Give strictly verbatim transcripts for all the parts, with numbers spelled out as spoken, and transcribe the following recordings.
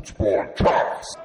Roots Podcast.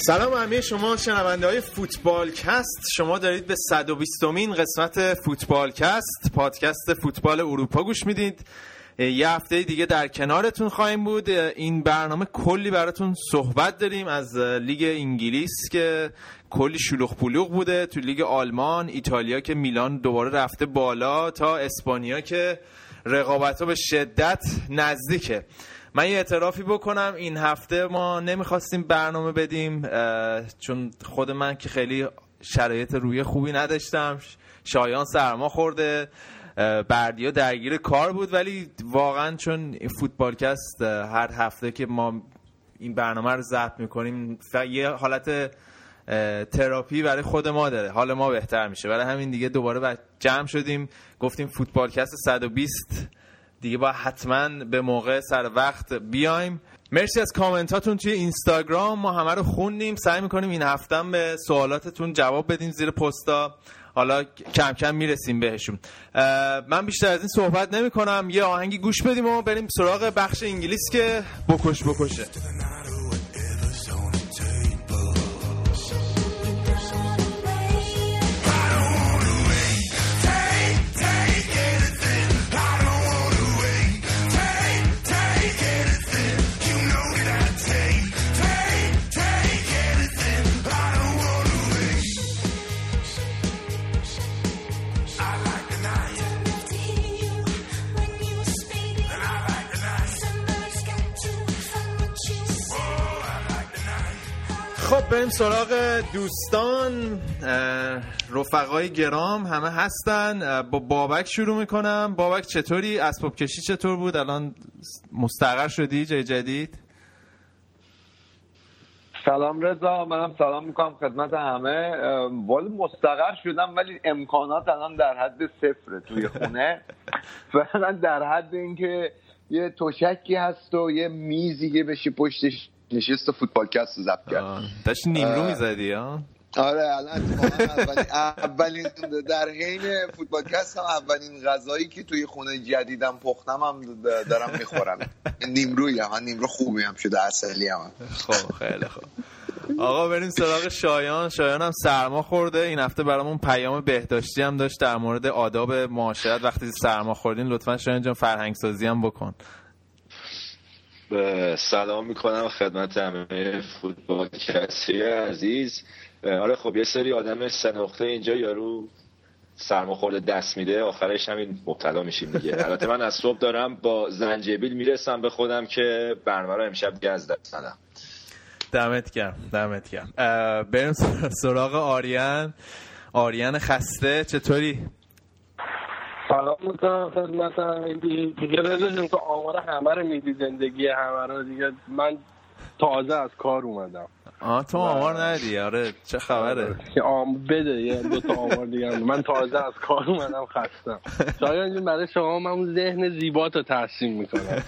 سلام همه شما شنونده های فوتبال کست. شما دارید به صد و بیستمین قسمت فوتبال کست، پادکست فوتبال اروپا گوش میدید. یه هفته دیگه در کنارتون خواهیم بود. این برنامه کلی براتون صحبت داریم از لیگ انگلیس که کلی شلوغ پلوغ بوده، تو لیگ آلمان، ایتالیا که میلان دوباره رفته بالا، تا اسپانیا که رقابت‌ها به شدت نزدیکه. من یه اعترافی بکنم، این هفته ما نمیخواستیم برنامه بدیم چون خود من که خیلی شرایط روحی خوبی نداشتم، شایان سرما خورده، بردیا درگیر کار بود، ولی واقعا چون این فوتبالکست هر هفته که ما این برنامه رو ضبط میکنیم یه حالت تراپی برای خود ما داره، حال ما بهتر میشه، برای همین دیگه دوباره جمع شدیم گفتیم فوتبالکست صد و بیست دیگه با حتما به موقع سر وقت بیایم. مرسی از کامنتاتون توی اینستاگرام، ما همه رو خوندیم، سعی میکنیم این هفته به سوالاتتون جواب بدیم زیر پستا، حالا کم کم میرسیم بهشون. من بیشتر از این صحبت نمی کنم، یه آهنگی گوش بدیم و بریم سراغ بخش انگلیس که بکش بکشه. خب بریم سراغ دوستان، رفقای گرام همه هستن. با بابک شروع میکنم. بابک چطوری؟ اسباب کشی چطور بود؟ الان مستقر شدی جای جدید؟ سلام رضا، منم سلام میکنم خدمت همه. ولی مستقر شدم ولی امکانات الان در حد صفره توی خونه. فعلا در حد اینکه یه توشکی هست و یه میزی که بشی پشتش نشست و فوتبالکست رو ضبط کرد. داشت نیمرو میزدی ها؟ آره الان اولین در حین فوتبالکست هم اولین غذایی که توی خونه جدیدم پختم هم دارم میخورم. نیمروی هم نیمرو خوبی هم شده، اصلی هم. خب خیلی خوب آقا بریم سراغ شایان. شایان هم سرما خورده، این هفته برامون پیام بهداشتی هم داشت در مورد آداب معاشرت وقتی سرما خوردین. لطفا شایان جان فرهنگ سازی هم بکن. سلام میکنم خدمت همه فوتبال کسی عزیز. آره خب یه سری آدم سه نقطه اینجا یارو سرماخورده دست میده، آخرش همین مبتلا میشیم دیگه. البته من از صبح دارم با زنجبیل میرسم به خودم که برنامه رو امشب گز دست ندم. دمت گرم دمت گرم. بریم سراغ آریان. آریان خسته چطوری؟ سلام میکنم خدمت همه دیگه. رزشون که آمار همه رو میدی، زندگی همه رو دیگه. من تازه از کار اومدم. آه تو آمار ندی؟ آره چه خبره؟ آم بده یه دو تا آمار دیگه. من تازه از کار اومدم خستم. شایان جون برای شما من اون ذهن زیبا تو تحسین میکنم.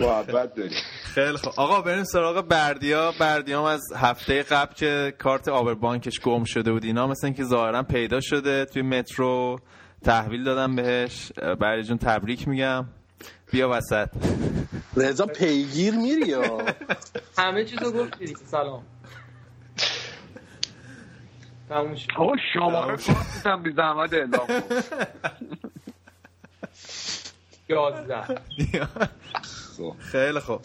محبت داری. خیلی خوب آقا بریم سراغ بردیا. بردیام از هفته قبل که کارت آبربانکش گم شده بود اینا، مثلا که ظاهرا پیدا شده، توی مترو تحویل دادم بهش. بردیا جون تبریک میگم، بیا وسط. رضا پیگیر میری یا همه چیزو گفتی؟ سلام تموش. آقا شماره کارتم بی زحمت اعلام کن. یازده. خیلی خوب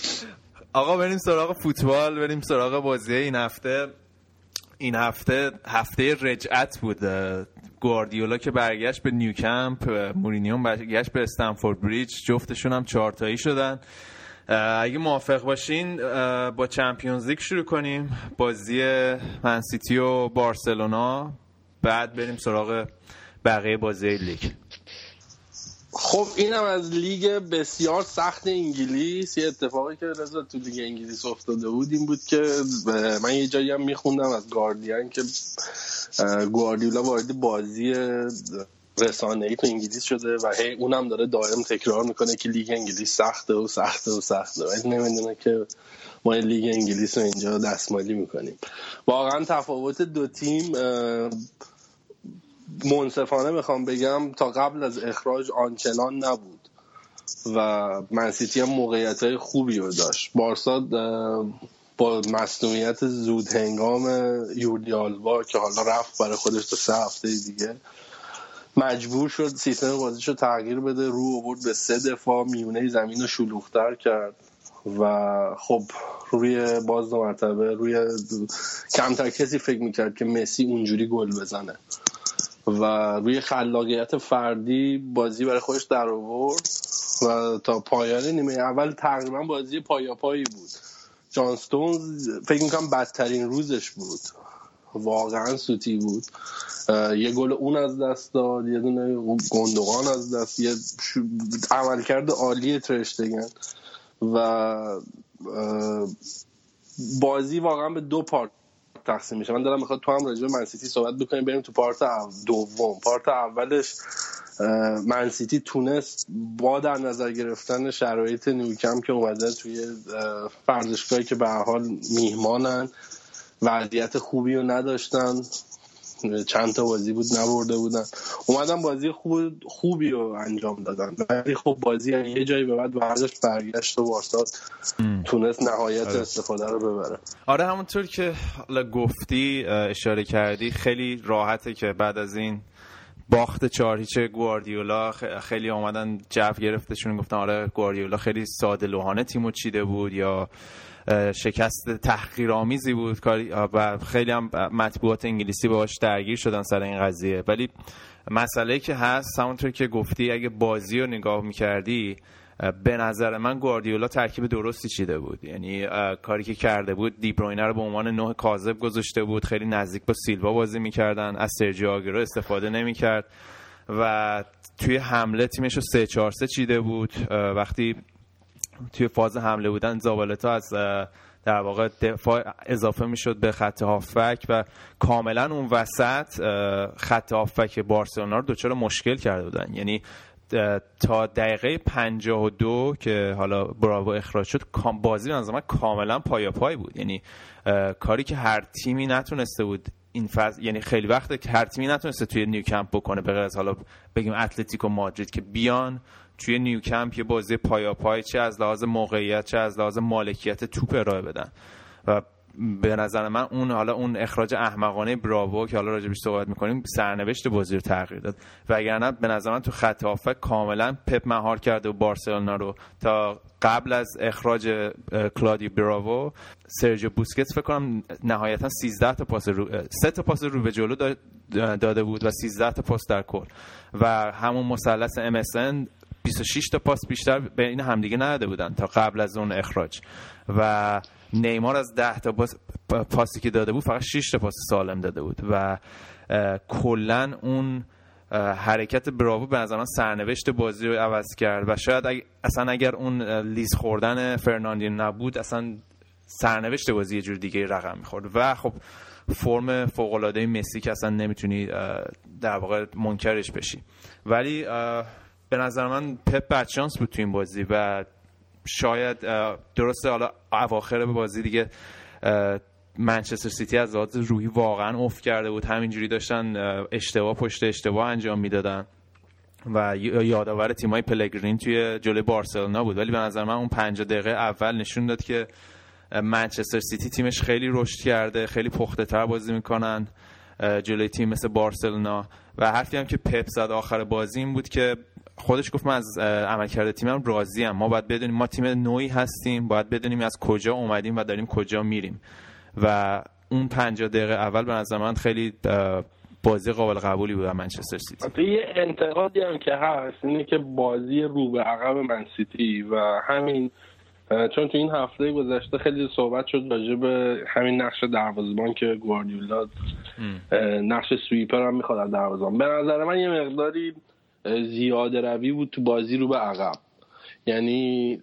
آقا بریم سراغ فوتبال، بریم سراغ بازی این هفته. این هفته هفته رجعت بود. گواردیولا که برگشت به نیوکمپ، مورینیو برگشت به استنفورد بریج، جفتشون هم چهار تایی شدن. اگه موافق باشین با چمپیونز لیگ شروع کنیم، بازی منسیتی و بارسلونا، بعد بریم سراغ بقیه بازی لیگ. خب اینم از لیگ بسیار سخت انگلیس. یه اتفاقی که رضا تو لیگ انگلیس افتاده بود این بود که من یه جایی هم میخوندم از گاردین که گواردیولا وارد بازی رسانه‌ای تو انگلیس شده و هی اونم داره دائم تکرار میکنه که لیگ انگلیس سخته و سخته و سخته. ولی نمیدونه که ما لیگ انگلیس رو اینجا دستمالی میکنیم. واقعا تفاوت دو تیم منصفانه میخوام بگم تا قبل از اخراج آنچنان نبود و منسیتی هم موقعیت‌های خوبی رو داشت. بارسا با مصدومیت زود هنگام یوردی آلبا که حالا رفت برای خودش تا سه هفته دیگه مجبور شد سیستم بازیش رو تغییر بده، رو آورد به سه دفاع، میونه زمین رو شلوغ‌تر کرد و خب روی باز دو مرتبه روی کمتر کسی فکر میکرد که مسی اونجوری گل بزنه و روی خلاقیت فردی بازی برای خودش در آورد و تا پایان نیمه اول تقریبا بازی پایاپایی بود. جان ستونز فکر میکنم بدترین روزش بود، واقعا سوتی بود. یه گل اون از دست داد، یه دونه گندوغان از دست، یه عملکرد عالی ترشتگن و بازی واقعا به دو پارت تقسیم میشه. من دارم میخواد تو هم راجع به منسیتی صحبت بکنیم، بریم تو پارت دوم. پارت اولش منسیتی تونست با در نظر گرفتن شرایط نیوکمپ که اومده توی ورزشگاهی که به هر حال میهمانن وضعیت خوبی رو نداشتن، چند تا بازی بود نبرده بودن، اومدن بازی خوب خوبی رو انجام دادن. ولی خب بازی یه جایی به بعد ورزش برگشت و بارسا تونست نهایت آره. استفاده رو ببره. آره همونطور که حالا گفتی اشاره کردی خیلی راحته که بعد از این باخت چهار هیچ گواردیولا خیلی اومدن جو گرفتشون، گفتن آره گواردیولا خیلی ساده لوحانه تیمو چیده بود یا شکست تحقیرآمیزی بود و خیلی هم مطبوعات انگلیسی باهاش درگیر شدن سر این قضیه. ولی مسئله که هست همونطور که گفتی اگه بازی رو نگاه میکردی به نظر من گواردیولا ترکیب درستی چیده بود، یعنی کاری که کرده بود دیبروینه رو به عنوان نه کاذب گذاشته بود، خیلی نزدیک با سیلوا بازی میکردن، از سرجیو آگیرو استفاده نمیکرد و توی حمله تیمش رو سه چهار سه چیده بود. وقتی توی فاز حمله بودن زابالتا از در واقع دفاع اضافه میشد به خط هافک و کاملا اون وسط خط هافک بارسلونا رو دوچار مشکل کرده بودن، یعنی تا دقیقه پنجاه و دو که حالا براوو اخراج شد بازی به نظر من کاملا پایاپای بود، یعنی کاری که هر تیمی نتونسته بود این فصل، یعنی خیلی وقته که هر تیمی نتونسته توی نیوکمپ بکنه به غیر از حالا بگیم اتلتیکو مادرید که بیان توی نیوکمپ یه بازی پایاپای چه از لحاظ موقعیت چه از لحاظ مالکیت توپ ارائه بدن. و به نظر من اون حالا اون اخراج احمقانه براوو که حالا راجعش صحبت می‌کنیم سرنوشت بازی رو تغییر داد، وگرنه به نظر من تو خط هافک کاملا پپ مهار کرده و بارسلونا رو تا قبل از اخراج کلادیو براوو سرجیو بوسکتس فکر کنم نهایتا سیزده تا پاس رو سه تا پاس رو به جلو داده بود و سیزده تا پاس در کل و همون مثلث ام اس ان بیست و شش تا پاس بیشتر به این همدیگه نداده بودن تا قبل از اون اخراج. و نیمار از ده تا پاس پاسی که داده بود فقط شش تا پاس سالم داده بود و کلا اون حرکت براوو به نظر من سرنوشت بازی رو عوض کرد و شاید اگر اصلا اگر اون لیز خوردن فرناندین نبود اصلا سرنوشت بازی یه جور دیگه رقم می‌خورد. و خب فرم فوق‌العاده مسی که اصلا نمیتونی در واقع منکرش بشی، ولی به نظر من پپ بدشانس بود تو این بازی و شاید درسته حالا اواخر به بازی دیگه منچستر سیتی از لحاظ روحی واقعا افت کرده بود، همینجوری داشتن اشتباه پشت اشتباه انجام میدادن و یادآور تیمای پلگرین توی جلوی بارسلونا بود. ولی به نظر من اون پنجاه دقیقه اول نشون داد که منچستر سیتی تیمش خیلی رشد کرده، خیلی پخته تر بازی میکنن جلوی تیم مثل بارسلونا. و حرفی هم که پپ زد آخر بازی این بود که خودش گفت من از عملکرد تیمم راضیم، ما باید بدونیم ما تیم نوعی هستیم، باید بدونیم از کجا اومدیم و داریم کجا میریم. و اون پنجاه دقیقه اول به نظر من خیلی بازی قابل قبولی بود منچستر سیتی. یه انتقادی هم که هست اینه که بازی رو به عقب منچستر سیتی و همین چون تو این هفته گذشته خیلی صحبت شد راجع به همین نقش دروازه‌بان که گواردیولا نقش سویپر هم میخواد از دروازه‌بان. به نظر من یه مقداری زیاده روی بود تو بازی رو به عقب، یعنی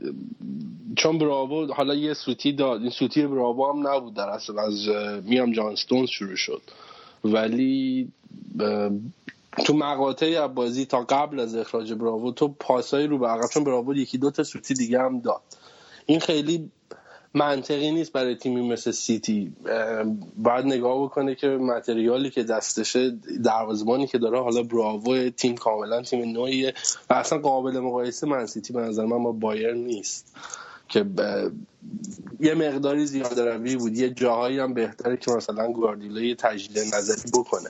چون براوو حالا یه سوتی داد، این سوتی براوو هم نبود در اصل، از میام جانستونز شروع شد، ولی تو مقاطعی از بازی تا قبل از اخراج براوو تو پاسای رو به عقب، چون براوو یکی دو تا سوتی دیگه هم داد، این خیلی منطقی نیست برای تیمی مثل سیتی. باید نگاه بکنه که متریالی که دستشه، دروازه‌بانی که داره، حالا براوو تیم کاملا تیم نوعیه و اصلا قابل مقایسه من سیتی به نظر من با بایر نیست که ب... یه مقداری زیاده روی بود. یه جاهایی هم بهتره که مثلا گواردیولا یه تجدید نظری بکنه.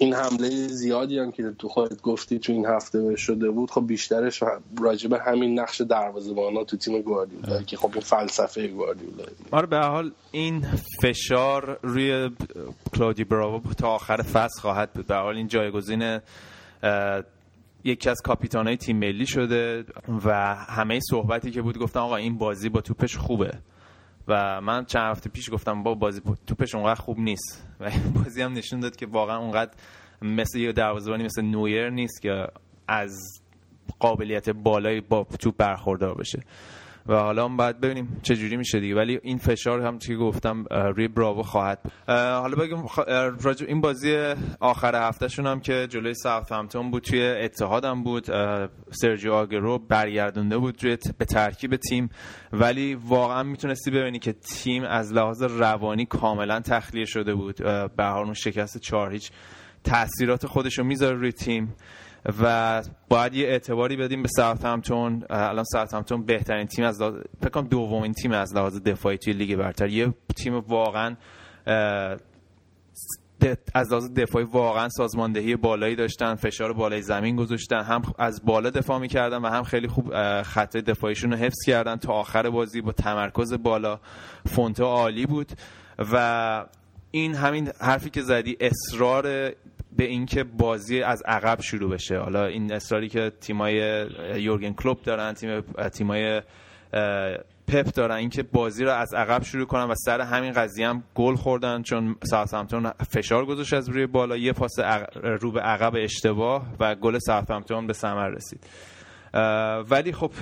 این حمله زیادی هم که تو خودت گفتی تو این هفته شده بود، خب بیشترش راجع به همین نقش دروازه‌بانا تو تیم گواردیولا که خب این فلسفه گواردیولا. ما به هر حال این فشار روی کلودی براوو تا آخر فصل خواهد بود. به هر حال این جایگزین یکی از کاپیتانای تیم ملی شده و همه صحبتی که بود گفتن آقا این بازی با توپش خوبه و من چند هفته پیش گفتم با بازی با توپش اونقدر خوب نیست و بازی هم نشون داد که واقعا اونقدر مثل یه دروازه‌بانی مثل نویر نیست که از قابلیت بالای با توپ برخوردار بشه و حالا ما باید ببینیم چه جوری میشه دیگه، ولی این فشار هم که گفتم روی براوو خواهد. حالا بگم راجع این بازی آخر هفته شون هم که جلوی ساوثهمپتون بود، توی اتحاد هم بود، سرجیو آگرو برگردونده بود به ترکیب تیم، ولی واقعا میتونستی ببینی که تیم از لحاظ روانی کاملا تخلیه شده بود. به هر حال شکست چهار هیچ تاثیرات خودشو میذاره روی تیم و باید یه اعتباری بدیم به ساوثهمپتون. الان ساوثهمپتون بهترین تیم از لحاظ فکر کنم دومین تیم از لحاظ دفاعی توی لیگ برتر، یه تیم واقعا از لحاظ دفاعی واقعا سازماندهی بالایی داشتن، فشار بالای زمین گذاشتن، هم از بالا دفاع می‌کردن و هم خیلی خوب خط دفاعیشون رو حفظ کردن تا آخر بازی با تمرکز بالا. فونت عالی بود و این همین حرفی که زدی، اصرار به اینکه بازی از عقب شروع بشه، حالا این اصراری که تیمای یورگن کلوپ دارن، تیم تیمای پپ دارن، اینکه بازی رو از عقب شروع کنن و سر همین قضیه هم گل خوردن، چون ساوثهمپتون فشار گذاشت از روی بالا، یه پاس رو به عقب اشتباه و گل ساوثهمپتون به ثمر رسید. ولی خب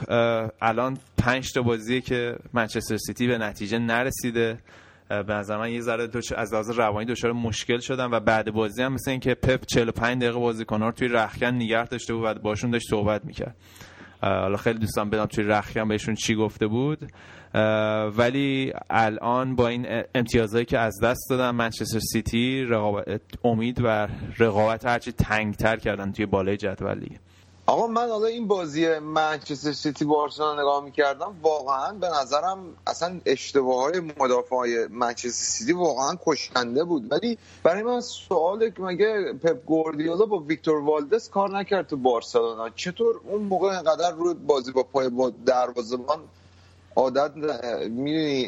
الان پنج تا بازیه که منچستر سیتی به نتیجه نرسیده، به نظر من یه ذره دوش... از لحاظ روانی دچار مشکل شدن و بعد بازی هم مثل این که پپ چهل و پنج دقیقه بازیکن‌ها رو توی رختکن نگه داشته بود و باشون داشت صحبت میکرد. حالا خیلی دوستان بدم توی رختکن بهشون چی گفته بود، ولی الان با این امتیازهایی که از دست دادن منچستر سیتی رقابت امید و رقابت هرچی تنگتر کردن توی بالای جدول دیگه. آقا من حالا این بازی منچستر سیتی با آرسنال نگاه می‌کردم، واقعا به نظرم اصلا اشتباه‌های مدافعای منچستر سیتی واقعا کشنده بود، ولی برای من سواله که مگه پپ گواردیولا با ویکتور والدس کار نکرد تو بارسلونا؟ چطور اون موقع اینقدر روی بازی با پای با دروازه‌بان عادت می‌بینی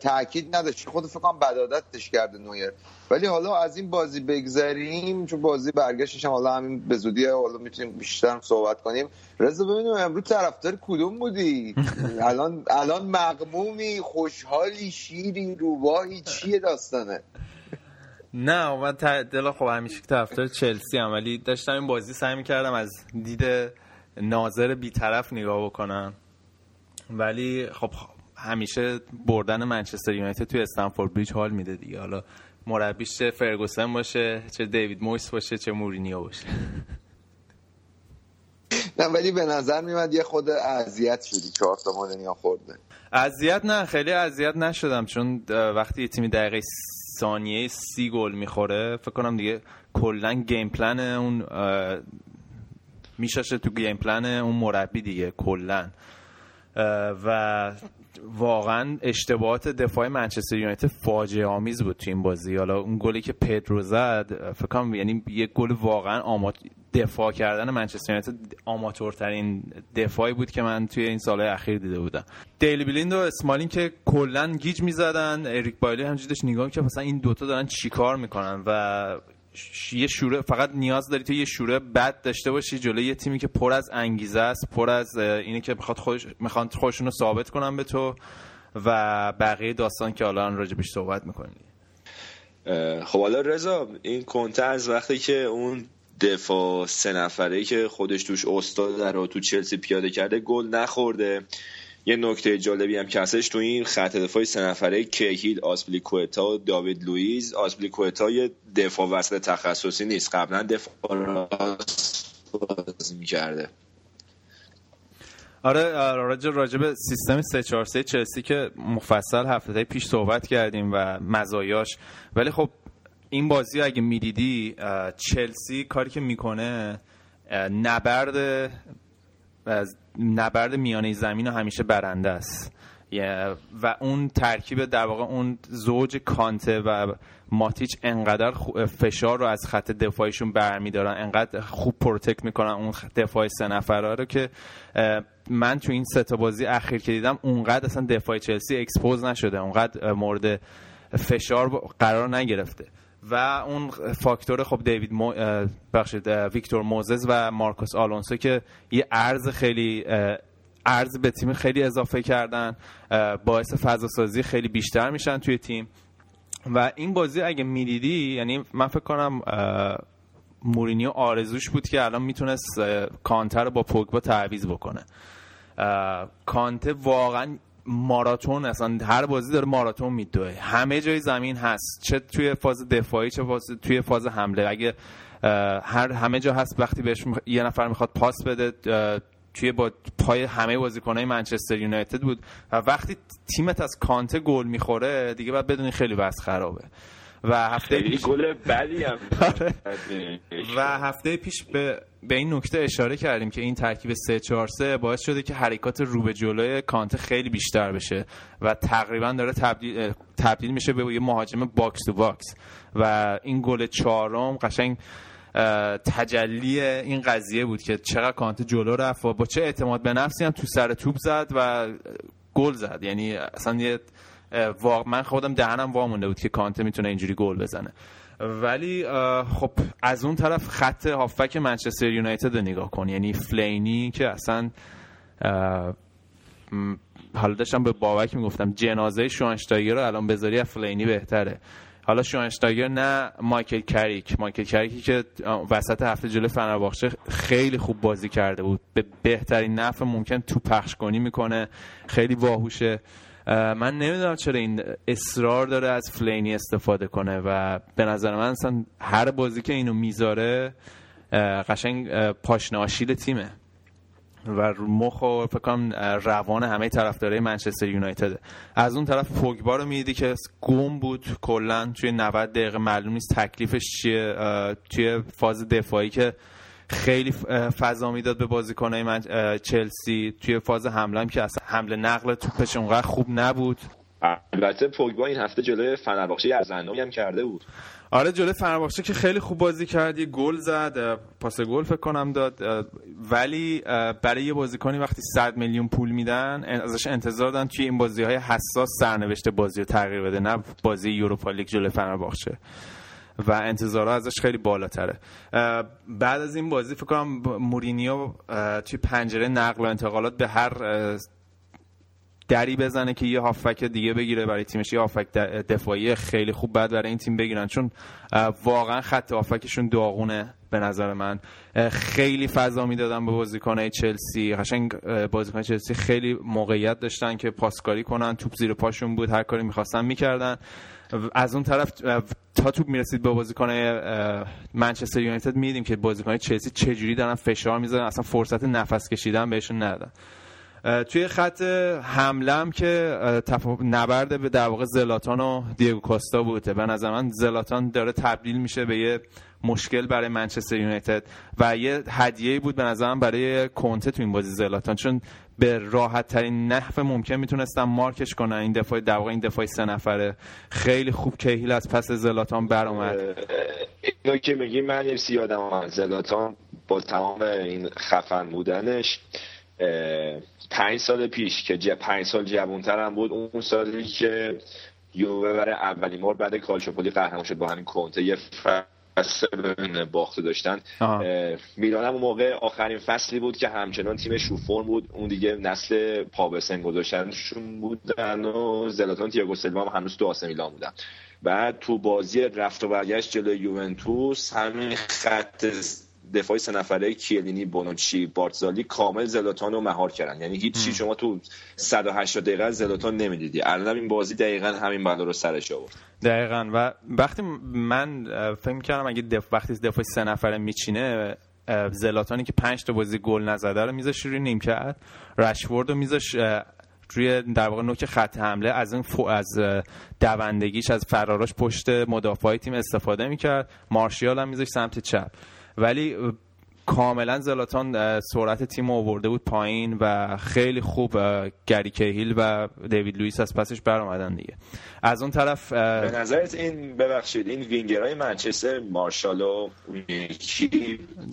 تاکید نداشت، خود فکر کنم بد عادتش کرده نویر. ولی حالا از این بازی بگذریم، چون بازی برگشتش هم حالا همین به زودیه، حالا میتونیم بیشتر صحبت کنیم. رضا ببینیم امروز طرفدار کدوم بودی؟ الان الان مغمومی، خوشحالی، شیری، روباهی، چیه داستانه؟ نه من دل خب همیشه طرفدار چلسی ام، ولی داشتم این بازی سعی می‌کردم از دید ناظر بی‌طرف نگاه بکنم، ولی خب همیشه بردن منچستر یونایتد توی استنفورد بریج حال میده دیگه، حالا مربیش چه فرگوسن باشه، چه دیوید مویس باشه، چه مورینیو باشه. نه ولی به نظر میاد یه خود اذیت شدی چهار تا مدنیا خورده. اذیت نه، خیلی اذیت نشدم، چون وقتی یه تیمی دقیقه ثانیه سی گل میخوره فکر کنم دیگه کلا گیم پلن اون میشاشه تو گیم پلن اون مربی دیگه کلا، و واقعا اشتباهات دفاع منچستر یونایتد فاجعه آمیز بود تو این بازی. حالا اون گلی که پدرو زد فکر کنم یعنی یک گل واقعا آمات... دفاع کردن منچستر یونایتد آماتورترین دفاعی بود که من توی این سالهای اخیر دیده بودم. دیلی بلیند و اسمالین که کلا گیج می‌زدن، اریک بایلی همینجوری داشت نگاه می‌کرد مثلا این دوتا دارن چیکار می‌کنن و یه شوره، فقط نیاز داری تو یه شوره بد داشته باشی جلوی یه تیمی که پر از انگیزه است، پر از اینه که میخواد خودش میخوان خودشونو ثابت کنن به تو و بقیه داستان که حالا راجع بهش صحبت میکنی. خب حالا رضا، این کنته از وقتی که اون دفاع سه نفره که خودش توش استاد رو تو چلسی پیاده کرده گل نخورده. یه نکته جالبی هم کسش تو این خط دفاعی سه نفره کیهیل، آسپلیکوئتا و داوید لوئیز. آسپلیکوئتا یه دفاع وسط تخصصی نیست، قبلا دفاع راست بازی می‌کرده. آره، راجع راجب سیستم سه چهار سه چلسی که مفصل هفته پیش صحبت کردیم و مزایاش، ولی خب این بازی اگه میدیدی چلسی کاری که میکنه نبرد نبرد میانه زمین همیشه برنده است و اون ترکیب در واقع اون زوج کانته و ماتیچ انقدر فشار رو از خط دفاعیشون برمیدارن، انقدر خوب پروتکت میکنن اون دفاع سه نفره رو که من تو این سه تا بازی اخیر که دیدم اونقدر اصلا دفاع چلسی اکسپوز نشده، اونقدر مورد فشار قرار نگرفته و اون فاکتور خب دیوید مو... بخشید ویکتور موزز و مارکوس آلونسو که یه ارز خیلی ارز به تیم خیلی اضافه کردن، باعث فضا سازی خیلی بیشتر میشن توی تیم. و این بازی اگه میدیدی، یعنی من فکر کنم مورینیو آرزوش بود که الان میتونست کانتر رو با پوگبا تعویض بکنه. کانته واقعا ماراتون، اصلا هر بازی داره ماراتون میدوه، همه جای زمین هست، چه توی فاز دفاعی چه فاز توی فاز حمله، اگه هر همه جا هست. وقتی بهش مخ... یه نفر میخواد پاس بده توی با پای همه بازیکنای منچستر یونایتد بود و وقتی تیمت از کانته گل میخوره دیگه بعد بدونی خیلی وضع خرابه. و هفته پیش گل بدی هم و هفته پیش به به این نکته اشاره کردیم که این ترکیب سه چهار سه باعث شده که حرکات رو به جلوی کانته خیلی بیشتر بشه و تقریبا داره تبدیل تبدیل میشه به یه مهاجم باکس تو باکس و این گل چهارم قشنگ تجلی این قضیه بود که چقدر کانته جلو رفت و با چه اعتماد به نفسی هم تو سر توپ زد و گل زد. یعنی اصلا یه واقع من خودم دهنم وا مونده بود که کانته میتونه اینجوری گل بزنه. ولی خب از اون طرف خط هافبک منچستر یونایتد رو نگاه کن، یعنی فلینی که اصلا حالا داشتم به بابک میگفتم جنازه شوانشتاگر رو الان بذاری از فلینی بهتره. حالا شوانشتاگر نه، مایکل کریک مایکل کریکی که وسط هفته جلوی فنرباخچه خیلی خوب بازی کرده بود، به بهترین نحو ممکن تو پخش کنی میکنه، خیلی باهوشه. من نمیدونم چرا این اصرار داره از فلینی استفاده کنه و به نظر من اصلا هر بازی که اینو میذاره قشنگ پاشنه آشیل تیمه و مخ و فکر کنم روان همه طرفدارای منچستر یونایتد. از اون طرف پوگبا رو میدیدی که گم بود کلا توی نود دقیقه، معلوم نیست تکلیفش چیه توی فاز دفاعی که خیلی فضا میداد به بازیکنای من چلسی، توی فاز حمله هم که اصلا حمله نقل توپش اونقدر خوب نبود. البته پوگبا این هفته جلوی فنرباخچه از زندانی هم کرده بود. آره جلوی فنرباخچه که خیلی خوب بازی کرد، گل زد، پاس گل فکر کنم داد. ولی برای یه بازیکنی وقتی صد میلیون پول میدن ازش انتظار دارن توی این بازی‌های حساس سرنوشت بازی رو تغییر بده، نه بازی یوروپا لیگ جلوی فنرباخچه و انتظارها ازش خیلی بالاتره. بعد از این بازی فکر کنم مورینیو توی پنجره نقل و انتقالات به هر دری بزنه که یه هافبک دیگه بگیره برای تیمش، یه هافبک دفاعی خیلی خوب بعد برای این تیم بگیرن، چون واقعا خط هافبکشون داغونه به نظر من. خیلی فضا میدادن به بازیکنای چلسی، قشنگ بازیکنای چلسی خیلی موقعیت داشتن که پاسکاری کنن، توپ زیر پاشون بود، هر کاری می‌خواستن می‌کردن. از اون طرف تا توپ میرسید به بازیکنای منچستر یونایتد می‌دیدیم که بازیکنای چلسی چجوری دارن فشار می‌ذارن، اصلا فرصت نفس کشیدن بهشون ندادن. توی خط حملم که تفاوت نبرد به در واقع زلاتان و دیگو کاستا بوده. به نظر من زلاتان داره تبدیل میشه به یه مشکل برای منچستر یونایتد و یه هدیه بود به نظر من برای کنته تو این بازی زلاتان، چون به راحت ترین نحو ممکن میتونستن مارکش کنن این دفاع در واقع این دفاع سه نفره. خیلی خوب کیهیل از پس زلاتان بر اومد. اینو که میگی من یه سی آدم زلاتان با تمام این خفن بودنش پنج سال پیش که جه پنج سال جوانتر هم بود، اون سالی که یووه برای اولین بار بعد کالچوپولی قهرمان شد با همین کنته، یه ببینه باخته داشتن. میلان هم اون موقع آخرین فصلی بود که همچنان تیمش رو فرم بود، اون دیگه نسل پا به سن گذاشتنشون بودن و زلاتان تییاگو سیلوا هم هنوز تو آ س میلان بودن. بعد تو بازی رفت و برگشت جلوی یوونتوس همین خط دفاعی سه نفره کیلینی، بونوچی، بارتزالی کامل زلاتان رو مهار کردن، یعنی هیچ چیز شما تو صد و هشتاد دقیقه زلاتان نمیدیدی. الان این بازی دقیقاً همین بلا رو سرش آورد. دقیقاً. و وقتی من فکر کردم اگه دف... وقتی دفاع سه نفره میچینه زلاتانی که پنج تا بازی گل نزده رو میذاش روی نیمکت، رشفورد رو میذاش روی در واقع نوک خط حمله، از اون فو از دوندگیش از فراراش پشت مدافعای تیم استفاده میکرد، مارشیال هم میذاش سمت چپ. ولی کاملا زلاتان سرعت تیم آورده بود پایین و خیلی خوب گری کهیل و دیوید لوئیس از پسش بر اومدن دیگه. از اون طرف به نظرت این ببخشید این وینگرهای منچستر مارشال و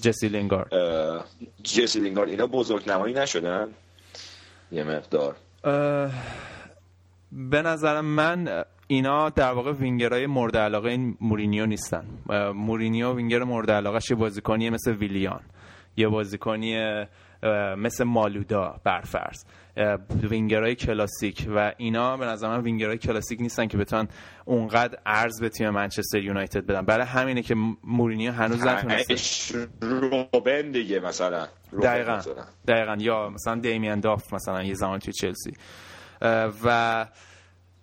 جسی لینگارد جسی لینگارد اینا بزرگنمایی نشدن یه مقدار؟ به نظر من اینا در واقع وینگرای مورد علاقه این مورینیو نیستن. مورینیو وینگر مورد علاقه‌ش یه بازیکنیه مثل ویلیان، یه بازیکنیه مثل مالودا برفرض، وینگرای کلاسیک. و اینا به نظر من وینگرای کلاسیک نیستن که بتونن اونقدر ارز به تیم منچستر یونایتد بدن. برای همینه که مورینیو هنوز نتونسته روبن دیگه مثلا روبن دقیقاً مثلا. دقیقاً یا مثلا دیمین داف مثلا یه زمان توی چلسی و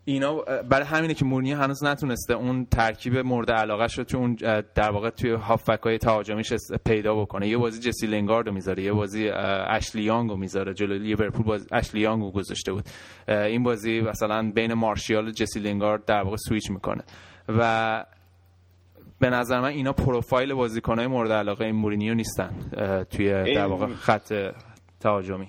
اینا. برای همینه که مورینیو هنوز نتونسته اون ترکیب مورد علاقه شو تو اون در واقع توی هافبک‌های تهاجمیش پیدا بکنه. یه بازی جسی لینگاردو میذاره، یه بازی اشلی یانگو میذاره. جلوی لیورپول باز اشلی یانگو گذاشته بود، این بازی مثلا بین مارشیال و جسی لینگارد در واقع سویچ میکنه. و به نظر من اینا پروفایل بازیکن‌های مورد علاقه این مورینیو نیستن توی در واقع خط تهاجمی.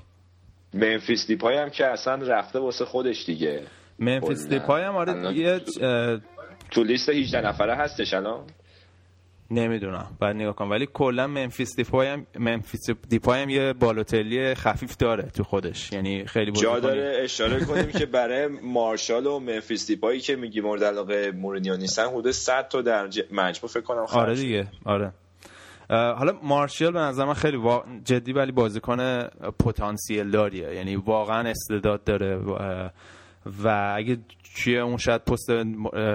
منفیس دیپای هم که اصلا رفته واسه خودش دیگه. منفیس دیپای هم آره دیگه تو لیست هجده نفره هستش الان، نمیدونم بعد نگاه کنم. ولی کلا منفیس دیپای هم منفیس دیپای هم یه بالوتلی خفیف داره تو خودش، یعنی خیلی جا داره اشاره کنیم که برای مارشال و منفیس دیپایی که میگی مورد علاقه مورینیو نیستن حدود صد تا درجه مجموع فکر کنم. آره دیگه آره. حالا مارشال به نظر من خیلی جدی ولی بازیکن پتانسیل داریه، یعنی واقعا استعداد داره و اگه چیه اون شاید پست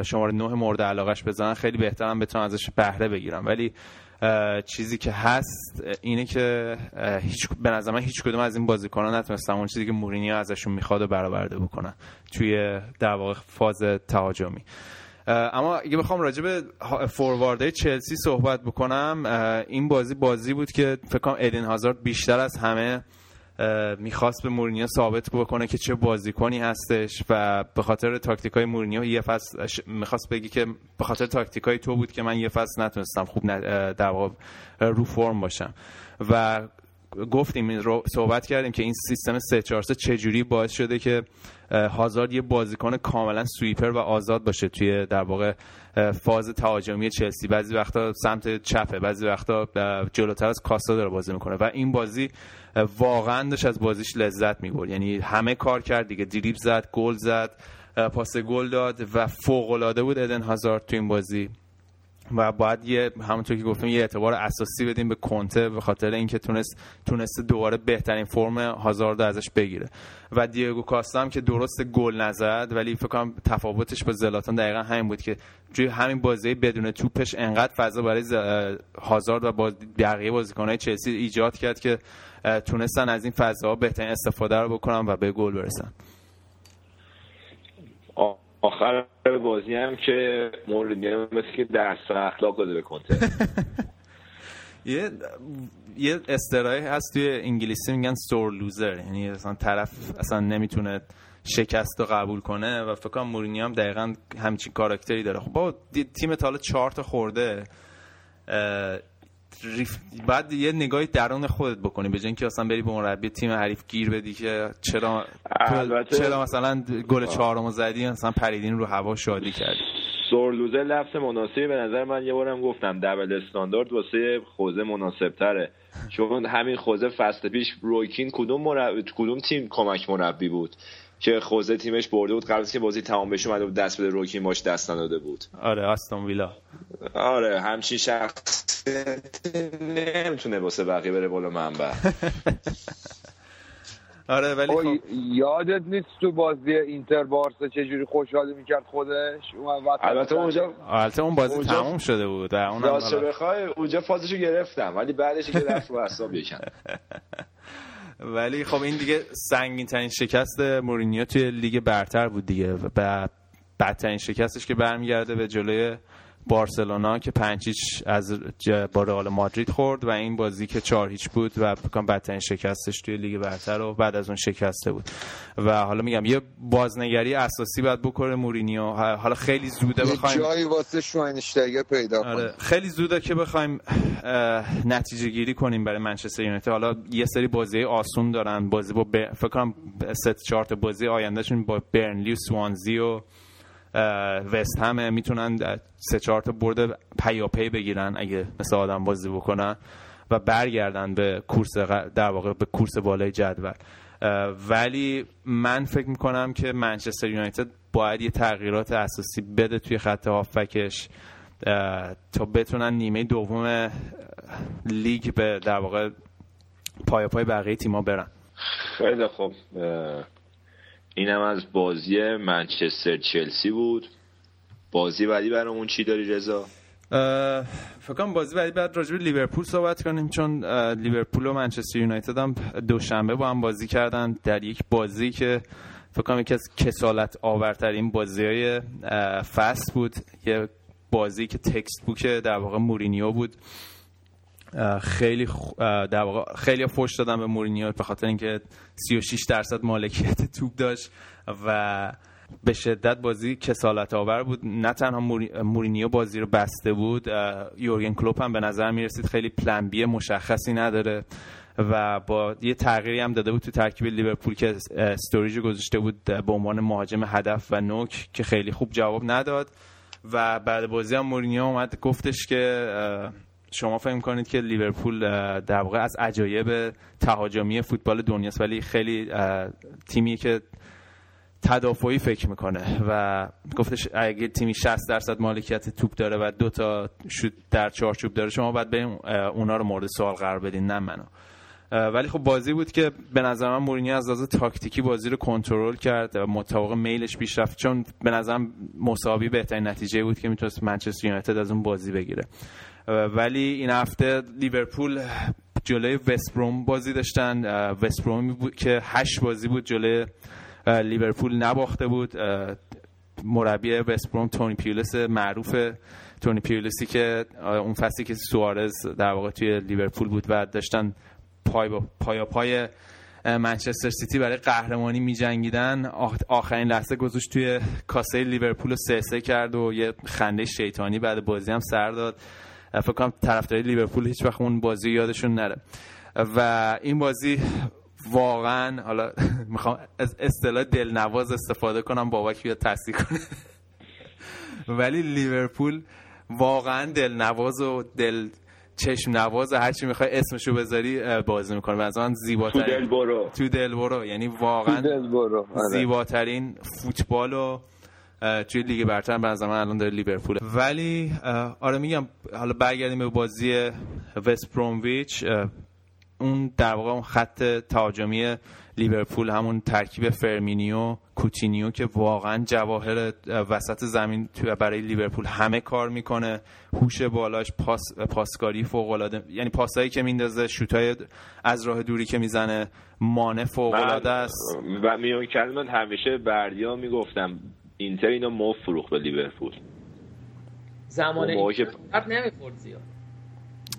شماره نه مورد علاقهش بزنن خیلی بهترم بتونن ازش بهره بگیرن. ولی چیزی که هست اینه که هیچ به نظر من هیچ کدوم از این بازیکنان نتونستن اون چیزی که مورینیو ازشون میخواد و برآورده بکنن توی در واقع فاز تهاجمی. اما اگه بخوام راجع به فوروارده چلسی صحبت بکنم، این بازی بازی بود که فکر کنم ایدن هازارد بیشتر از همه میخواست به مورینیو ثابت بکنه که چه بازیکنی هستش و به خاطر تاکتیکای مورینیو یه فصل میخواست بگی که به خاطر تاکتیکای تو بود که من یه فصل نتونستم خوب در واقع رو فرم باشم. و گفتیم رو صحبت کردیم که این سیستم سه چهار سه چجوری باعث شده که هازارد یه بازیکن کاملا سویپر و آزاد باشه توی در واقع فاز تهاجمی چلسی. بعضی وقتا سمت چپه، بعضی وقتا جلوتر از کاستا داره بازی میکنه و این بازی واقعا داشت از بازیش لذت میبرد. یعنی همه کار کرد دیگه، دریبل زد، گل زد، پاس گل داد و فوق العاده بود ایدن هازارد تو این بازی. و باید یه همونطور که گفتیم یه اعتبار اساسی بدیم به کنته به خاطر اینکه تونست تونست دوباره بهترین فرم هازارد ازش بگیره. و دیگو کاستا هم که درست گل نزد ولی فکر کنم تفاوتش با زلاتان دقیقاً همین بود که توی همین بازی بدون توپش انقدر فضا برای هازارد و باز بقیه بازیکن‌های چلسی ایجاد کرد که تونستن از این فضاها بهترین استفاده رو بکنن و به گل برسن. آه. آخر بازی هم که مورینیو مثل که درس اخلاق داده به کنته. یه یه اصطلاحی هست توی انگلیسی میگن سور لوزر، یعنی اصلا طرف اصلا نمیتونه شکست رو قبول کنه و فکر کنم مورینیو هم دقیقاً همچین کاراکتری داره. خب با تیم تا حالا چهار تا خورده، بعد یه نگاهی درون خودت بکنی به جای اینکه اصلا بری به مربی تیم حریف گیر بدی که چرا البته. چرا مثلا گل چهارمو زدی، مثلا پریدین رو هوا شادی کردی. سورلوزه لفظ مناسبی به نظر من، یه بارم گفتم دبل استاندارد واسه خوزه مناسب‌تره. چون همین خوزه فصل پیش رویکین کدوم مربی کدوم تیم کمک مربی بود که خوزه تیمش برده بود قبل از که بازی تمام بشه، اومده بود دست بده روکی ماش دست نداده بود. آره آستون ویلا. آره همچین شخص نمیتونه واسه بقیه بره بالا منبر. آره ولی خب یادت نیست تو بازی اینتر بارسا چجوری خوشحالی میکرد خودش؟ البته اونجا البته اون بازی اونجا... تموم شده بود. راستش بخوای اونجا فازشو گرفتم، ولی بعدش که رفت رو حساب یکن. ولی خب این دیگه سنگین ترین شکست مورینیو توی لیگ برتر بود دیگه، و بدترین شکستش که برمیگرده به جلوی بارسلونا که پنج هیچ از با رئال مادرید خورد، و این بازی که چهار هیچ بود و بکنم بدترین شکستش توی لیگ برتر و بعد از اون شکسته بود. و حالا میگم یه بازنگری اساسی باید بکنه مورینیو. حالا خیلی زوده بخوایم جایی واسه شواینشتایگر پیدا کنیم. آره خیلی زوده که بخوایم نتیجه گیری کنیم برای منچستر یونایتد. حالا یه سری بازی آسون دارن، بازی با بر... فکر کنم سه چهار تا بازی آیندهشون با برنلی و سوانزی و وست همه میتونن سه چهار تا برد پیاپی بگیرن اگه مثل آدم بازی بکنن و برگردن به کورس در واقع به کورس بالای جدول. ولی من فکر میکنم که منچستر یونایتد باید یه تغییرات اساسی بده توی خط هافبکش تا بتونن نیمه دوم لیگ به در واقع پای پای بقیه تیم‌ها برن. خیلی خوب، اینم از بازی منچستر چلسی بود. بازی بعدی برامون چی داری رضا؟ فکر کنم بازی بعدی بعد راجع به لیورپول صحبت کنیم، چون لیورپول و منچستر یونایتد هم دوشنبه با هم بازی کردن در یک بازی که فکر کنم یکی از کسالت آورترین بازی‌های فصل بود. یه بازی که تکست بوک در واقع مورینیو بود. خیلی در واقع خیلی فحش دادن به مورینیو به خاطر اینکه سی و شش درصد مالکیت توپ داشت و به شدت بازی کسالت آور بود. نه تنها مورینیو بازی رو بسته بود، یورگن کلوپ هم به نظر میرسید خیلی پلن بی مشخصی نداره و با یه تغییری هم داده بود تو ترکیب لیورپول که استوریج گذاشته بود به عنوان مهاجم هدف و نوک که خیلی خوب جواب نداد. و بعد بازی هم مورینیو اومد گفتش که شما فهم کنید که لیورپول در واقع از عجایب تهاجمی فوتبال دنیاست، ولی خیلی تیمی که تدافعی فکر میکنه و گفتش اگه تیمی شصت درصد مالکیت توپ داره و دو تا شوت در چارچوب داره شما باید بریم اونا رو مورد سوال قرار بدین نه منو. ولی خب بازی بود که به نظر من مورینیو از لحاظ تاکتیکی بازی رو کنترل کرد و مطابق میلش پیش رفت، چون به نظرم مساوی بهترین نتیجه بود که میتونست منچستر یونایتد از اون بازی بگیره. ولی این هفته لیورپول جلوی وست بروم بازی داشتن. وست برومی بود که هشت بازی بود جلوی لیورپول نباخته بود. مربی وست بروم تونی پیولس معروف، تونی پیولسی که اون فصلی که سوارز در واقع توی لیورپول بود و داشتن پای با پایا پای منچستر سیتی برای قهرمانی می‌جنگیدن، آخرین لحظه گذاشت توی کاسه لیورپول رو سه سه کرد و یه خنده شیطانی بعد بازی هم سر داد. فکر کنم طرفدار لیورپول هیچ وقت اون بازی یادشون نره. و این بازی واقعا، حالا میخوام از اصطلاح دلنواز استفاده کنم، بابک بیاد تصدیق کنه، ولی لیورپول واقعا دلنواز و دل چشم نواز هر چی میخوای اسمشو بذاری بازی میکنه و از آن زیباترین تو دل برو تو دل برو یعنی واقعا زیباترین فوتبال و توی لیگ برتر به نظر من الان داره لیورپول. ولی آره میگم حالا برگردیم به بازی وست برومویچ. اون در واقع اون خط تهاجمی لیورپول، همون ترکیب فرمینیو کوتینیو که واقعا جواهر وسط زمین برای لیورپول همه کار میکنه، هوش بالاش، پاس پاسکاری فوق العاده، یعنی پاسایی که میندازه، شوتای از راه دوری که میزنه، مانع فوق العاده است. و میون کلمن همیشه بردیا میگفتم اینتر اینو مو فروخت به لیورپول زمان اینتر حرف نمیخورد زیاد.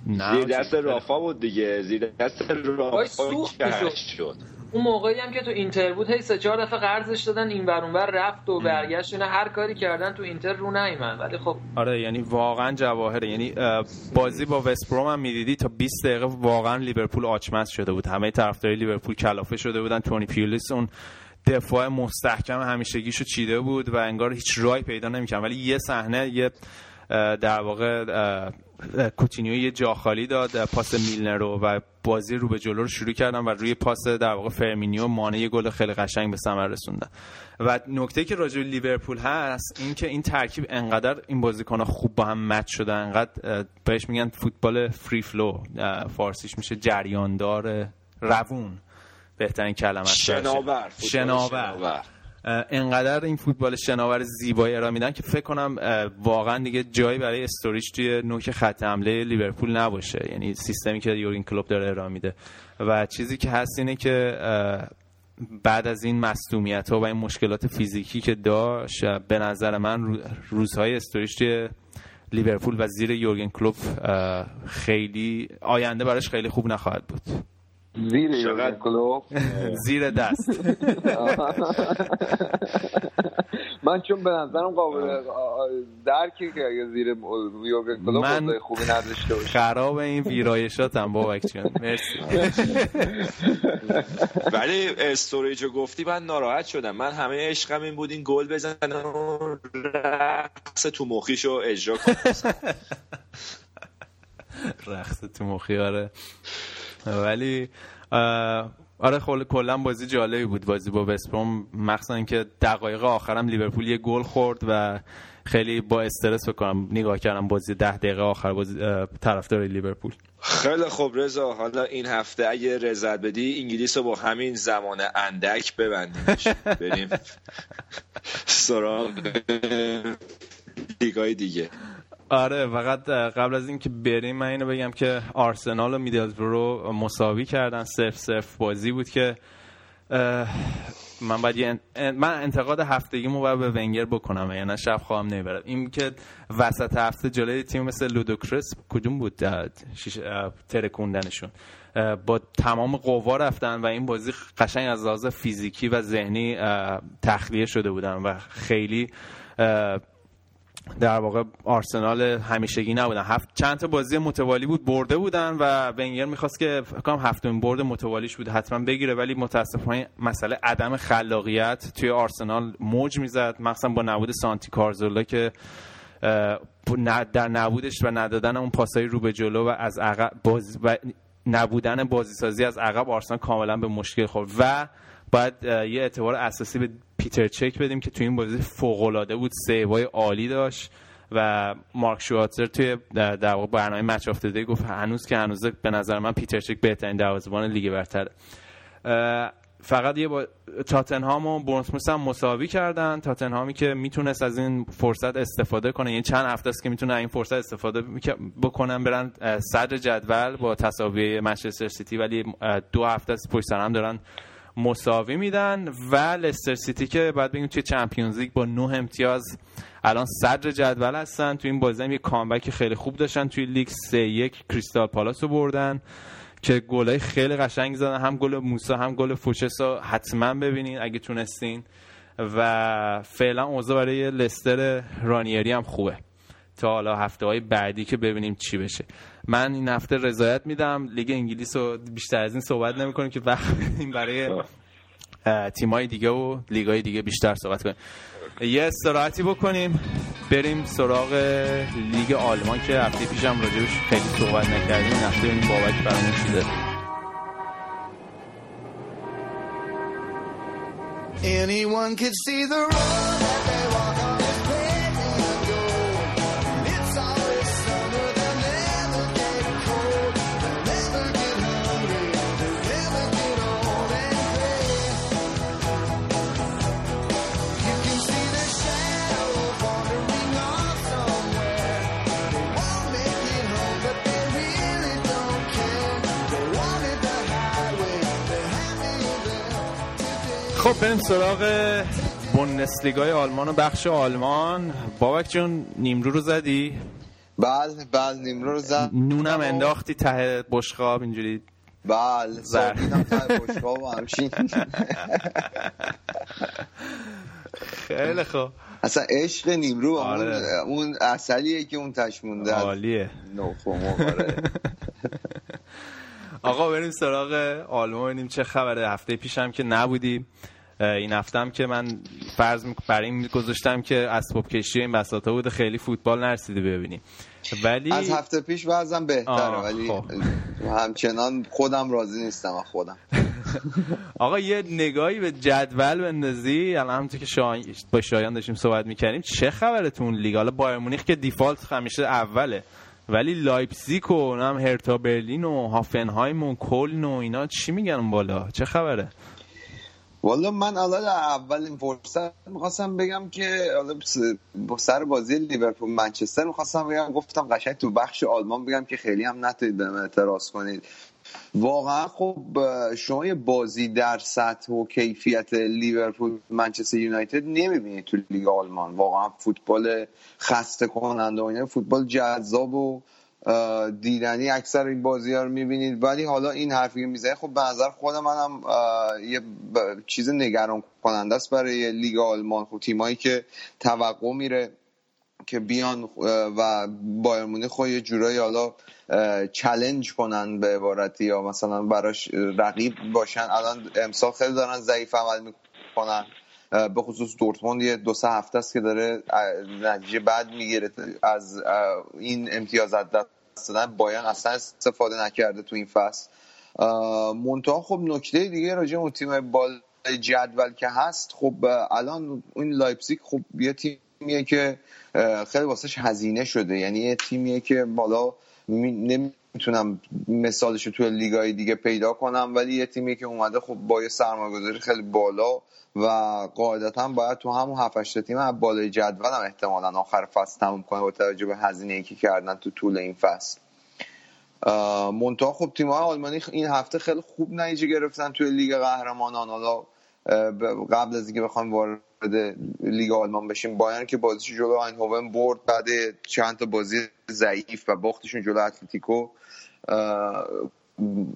نه زیر دست رافا بود دیگه، زیر دست رافا سوخت شد. اون موقعی هم که تو اینتر بود هی سه چهار دفعه قرضش دادن این ور اون ور رفت و برگشت، اینا هر کاری کردن تو اینتر رو نیومد. ولی خب آره یعنی واقعا جواهره. یعنی بازی با وست بروم هم میدیدی تا بیست دقیقه واقعا لیورپول آچمز شده بود، همه طرفدار لیورپول کلافه شده بودن. تونی پیولیس اون دفاع مستحکم همیشگیشو چیده بود و انگار هیچ رای پیدا نمی‌کرد. ولی یه صحنه، یه در واقع کوتینیو یه جا خالی داد پاس میلنر رو و بازی رو به جلو رو شروع کردن و روی پاس در واقع فرمینیو مانع یه گل خیلی قشنگ به ثمر رسوندن. و نکته که راجع به لیورپول هست این که این ترکیب انقدر این بازیکن‌ها خوب با هم مچ شده، انقدر بهش میگن فوتبال فری فلو، فارسیش میشه جریاندار روون، بهترین کلمه است، شناور شناور, شناور. انقدر این فوتبال شناور زیبایی ارائه میدن که فکر کنم واقعا دیگه جایی برای استوریج توی نوک خط حمله لیورپول نباشه، یعنی سیستمی که یورگن کلوپ داره ارائه میده. و چیزی که هست اینه که بعد از این مصدومیت‌ها و این مشکلات فیزیکی که داشت، به نظر من روزهای استوریج توی لیورپول و زیر یورگن کلوپ خیلی آینده براش خیلی خوب نخواهد بود. زیر یورگن کلوپ زیر دست من چون به نظرم قابل درکی که اگه زیر یورگن کلوپ من خوبی نداشته باشه خراب این ویرایشاتم بابک جان، مرسی. ولی استوریج رو گفتی من ناراحت شدم، من همه عشقم این بود این گل بزنه و رقص تو مخیشو اجرا کنم. رقص تو مخی، آره. ولی آره خب کلا بازی جالبی بود، بازی با وست بروم، مخصوصا اینکه دقایق آخرم لیورپول یه گل خورد و خیلی با استرس بکنم نگاه کردم بازی ده دقیقه آخر بازی طرفدار لیورپول. خیلی خب رضا، حالا این هفته اگه رضایت بدی انگلیس رو با همین زمان اندک ببندیمش بریم سراغ لیگ‌های دیگه. آره فقط قبل از این که بریم من اینو بگم که آرسنال و میدلزبرو رو مساوی کردن، صرف صرف بازی بود که من باید یه ان... من انتقاد هفتگیمو باید به ونگر بکنم، یعنی شب خواهم نمیبرم. این که وسط هفته جلوی تیم مثل لودوکرس کدوم بود شیش... ترکوندنشون با تمام قوا رفتن و این بازی قشنگ از لحاظ فیزیکی و ذهنی تخلیه شده بودن و خیلی در واقع آرسنال همیشگی نبودن. هفت چند تا بازی متوالی بود برده بودن و ونگر می‌خواست که کام هفتمین برد متوالیش بود حتما بگیره، ولی متاسفانه مسئله عدم خلاقیت توی آرسنال موج میزد، مخصوصا با نبود سانتی کارزولا که در نبودش و ندادن اون پاسای رو به جلو و از عقب باز و نبودن بازیسازی از عقب آرسنال کاملا به مشکل خورد. و باید یه اعتبار اساسی به پیتر چک بدیم که توی این بازی فوق‌العاده بود، سیوای عالی داشت و مارک شواتزر توی در واقع برنامه میچ آف دی گفت هنوز که هنوز به نظر من پیتر چک بهترین دروازه‌بان لیگ برتره. فقط یه با تاتنهام و برنموث هم مساوی کردن، تاتنهامی که میتونست از این فرصت استفاده کنه، یعنی چند هفته است که میتونه این فرصت استفاده بکنن برن صدر جدول با تساوی منچستر سیتی، ولی دو هفته است پشت سر هم دارن مساوی میدن. و لستر سیتی که بعد بگیم توی چمپیونز لیگ با نه امتیاز الان صدر جدول هستن، توی این بازی هم یه کامبک خیلی خوب داشتن، توی لیگ سه یک کریستال پالاس رو بردن که گلای خیلی قشنگ زدن، هم گل موسی هم گل فوچسا، حتما ببینین اگه تونستین. و فعلا اوضاع برای لستر رانیری هم خوبه تا حالا هفته‌های بعدی که ببینیم چی بشه. من این هفته رضایت میدم، لیگ انگلیس رو بیشتر از این صحبت نمی‌کنیم که وقت بدیم برای تیم‌های دیگه و لیگ‌های دیگه بیشتر صحبت کنیم. یه استراحتی بکنیم بریم سراغ لیگ آلمان که هفته پیشم راجعش خیلی صحبت نکردیم، هفته این بابک برامون شده. Anyone could see the road that they walk on. خب بریم سراغ بوندسلیگای آلمان و بخش آلمان. بابک جون نیمرو رو زدی؟ بله بله نیمرو رو زدم، نونم انداختی ته بشقاب اینجوری. بله زدم ته بشقاب همشین. خیلی خوب، اصلا عشق نیمرو آره. اون اصلیه که اون تشمونده عالیه نوخومو آره. آقا بریم سراغ آلمان ببینیم چه خبره، هفته پیشم که نبودیم. این هفتم که من فرض بر این گذاشتم که اسباب کشی این بساطا بود، خیلی فوتبال نرسیده ببینیم. ولی از هفته پیش بعضی بهتره، ولی خب. همچنان خودم راضی نیستم از خودم. آقا یه نگاهی به جدول بندازی، الان همونطور که شایان با شایان داشتیم صحبت می‌کردیم، چه خبرتون لیگ؟ حالا بایر مونیخ که دیفالت همیشه اوله، ولی لایپزیگ و هم هرتا برلین و هافنهایم و کلن و اینا چی میگن بالا؟ چه خبره؟ والا من الان اولین فرصت میخواستم بگم که سر بازی لیورپول منچستر میخواستم بگم، گفتم قشنگ تو بخش آلمان بگم که خیلی هم نتونید اعتراض کنید. واقعا خب شما یه بازی در سطح و کیفیت لیورپول منچستر یونایتد نمیبینید تو لیگ آلمان. واقعا فوتبال خسته کننده و اینه، فوتبال جذاب و دیدنی اکثر این بازی‌ها رو می‌بینید. ولی حالا این حرفی که می‌زنه خب به نظر خود منم یه چیز نگران کننده است برای لیگ آلمان. خب تیمایی که توقع میره که بیان و بایر مونیخ خب یه جورایی حالا چالش کنن به عبارتی، یا مثلا براش رقیب باشن، الان امسال خیلی دارن ضعیف عمل می‌کنن، به خصوص دورتموند یه دو سه هفته است که داره نتیجه بد میگیره. از این امتیاز دست دادن بایان اصلا استفاده نکرده تو این فصل. منتها خب نکته دیگه راجع به تیم بالای جدول که هست، خب الان این لایپزیگ خب یه تیمیه که خیلی واسش هزینه شده، یعنی یه تیمیه که بالا نمی میتونم مثالش رو توی لیگای دیگه پیدا کنم، ولی یه تیمی که اومده خب با یه سرمایه‌گذاری خیلی بالا و قاعدتاً باید تو همون هفت هشت تیم از بالای جدول هم احتمالاً آخر فصل تموم کنه با توجه به هزینه‌ای که کردن تو طول این فصل. منتها خب تیم‌های آلمانی این هفته خیلی خوب نتیجه گرفتن توی لیگ قهرمانان. حالا قبل از اینکه بخوایم وارد لیگ آلمان بشیم، بایرن که بازیش جلو آینهوون برد بعد چند تا بازی ضعیف و باختشون جلو اتلتیکو،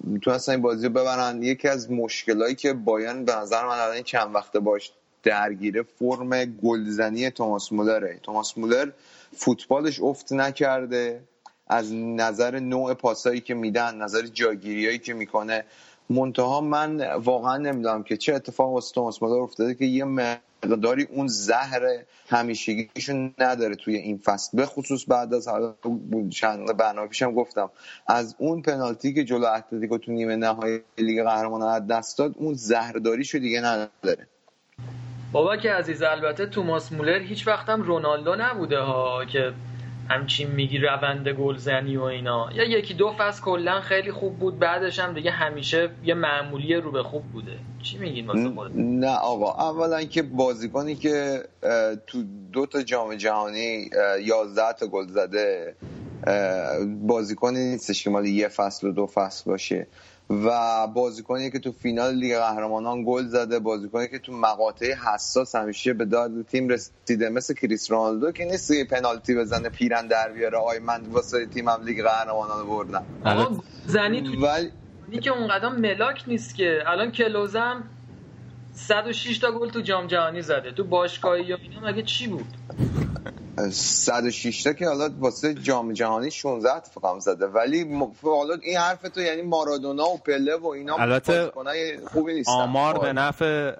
میتونستن این بازی رو ببرن. یکی از مشکلایی که بایرن به نظر من الان چند وقته باش درگیره فرم گلزنی توماس مولره. توماس مولر فوتبالش افت نکرده از نظر نوع پاسایی که میدن، نظر جاگیریایی که میکنه. منتها من واقعا نمیدونم که چه اتفاق واسه توماس مولر افتاده که یه مقداری اون زهر همیشگیشون نداره توی این فصل، به خصوص بعد از چند برنامه پیشم گفتم از اون پنالتی که جلو اتلتیکو تو نیمه نهایی لیگ قهرمانان از دست داد، اون زهرداریشو دیگه نداره. بابا که عزیز، البته توماس مولر هیچ وقتم رونالدو نبوده ها که همچین میگی روند گلزنی و اینا، یا یکی دو فصل کلا خیلی خوب بود بعدش هم دیگه همیشه یه معمولی رو به خوب بوده. چی میگین واسه مورد؟ نه آقا، اولا که بازیکنی که تو دو تا جام جهانی یازده تا گل زده بازیکنی نیستش که مال یه فصل و دو فصل باشه، و بازیکنی که تو فینال لیگ قهرمانان گل زده، بازیکنی که تو مقاطع حساس همیشه به داد تیم رسیده، مثل کریس رونالدو که نیست یه پنالتی بزنه پیرن در بیاره. آی من واسه تیمم لیگ قهرمانان بردم. آقا زنی تو ولی... که اونقدر ملاک نیست که. الان کلوزم صد و شش تا گل تو جام جهانی زده، تو باشگاهی یا اینا مگه چی بود؟ صد و شش تا که حالا واسه جام جهانی شانزده اتفاقم زده، ولی حالا این حرف تو یعنی مارادونا و پله و اینا بازیکنای خوبی نیستن. آمار به نفع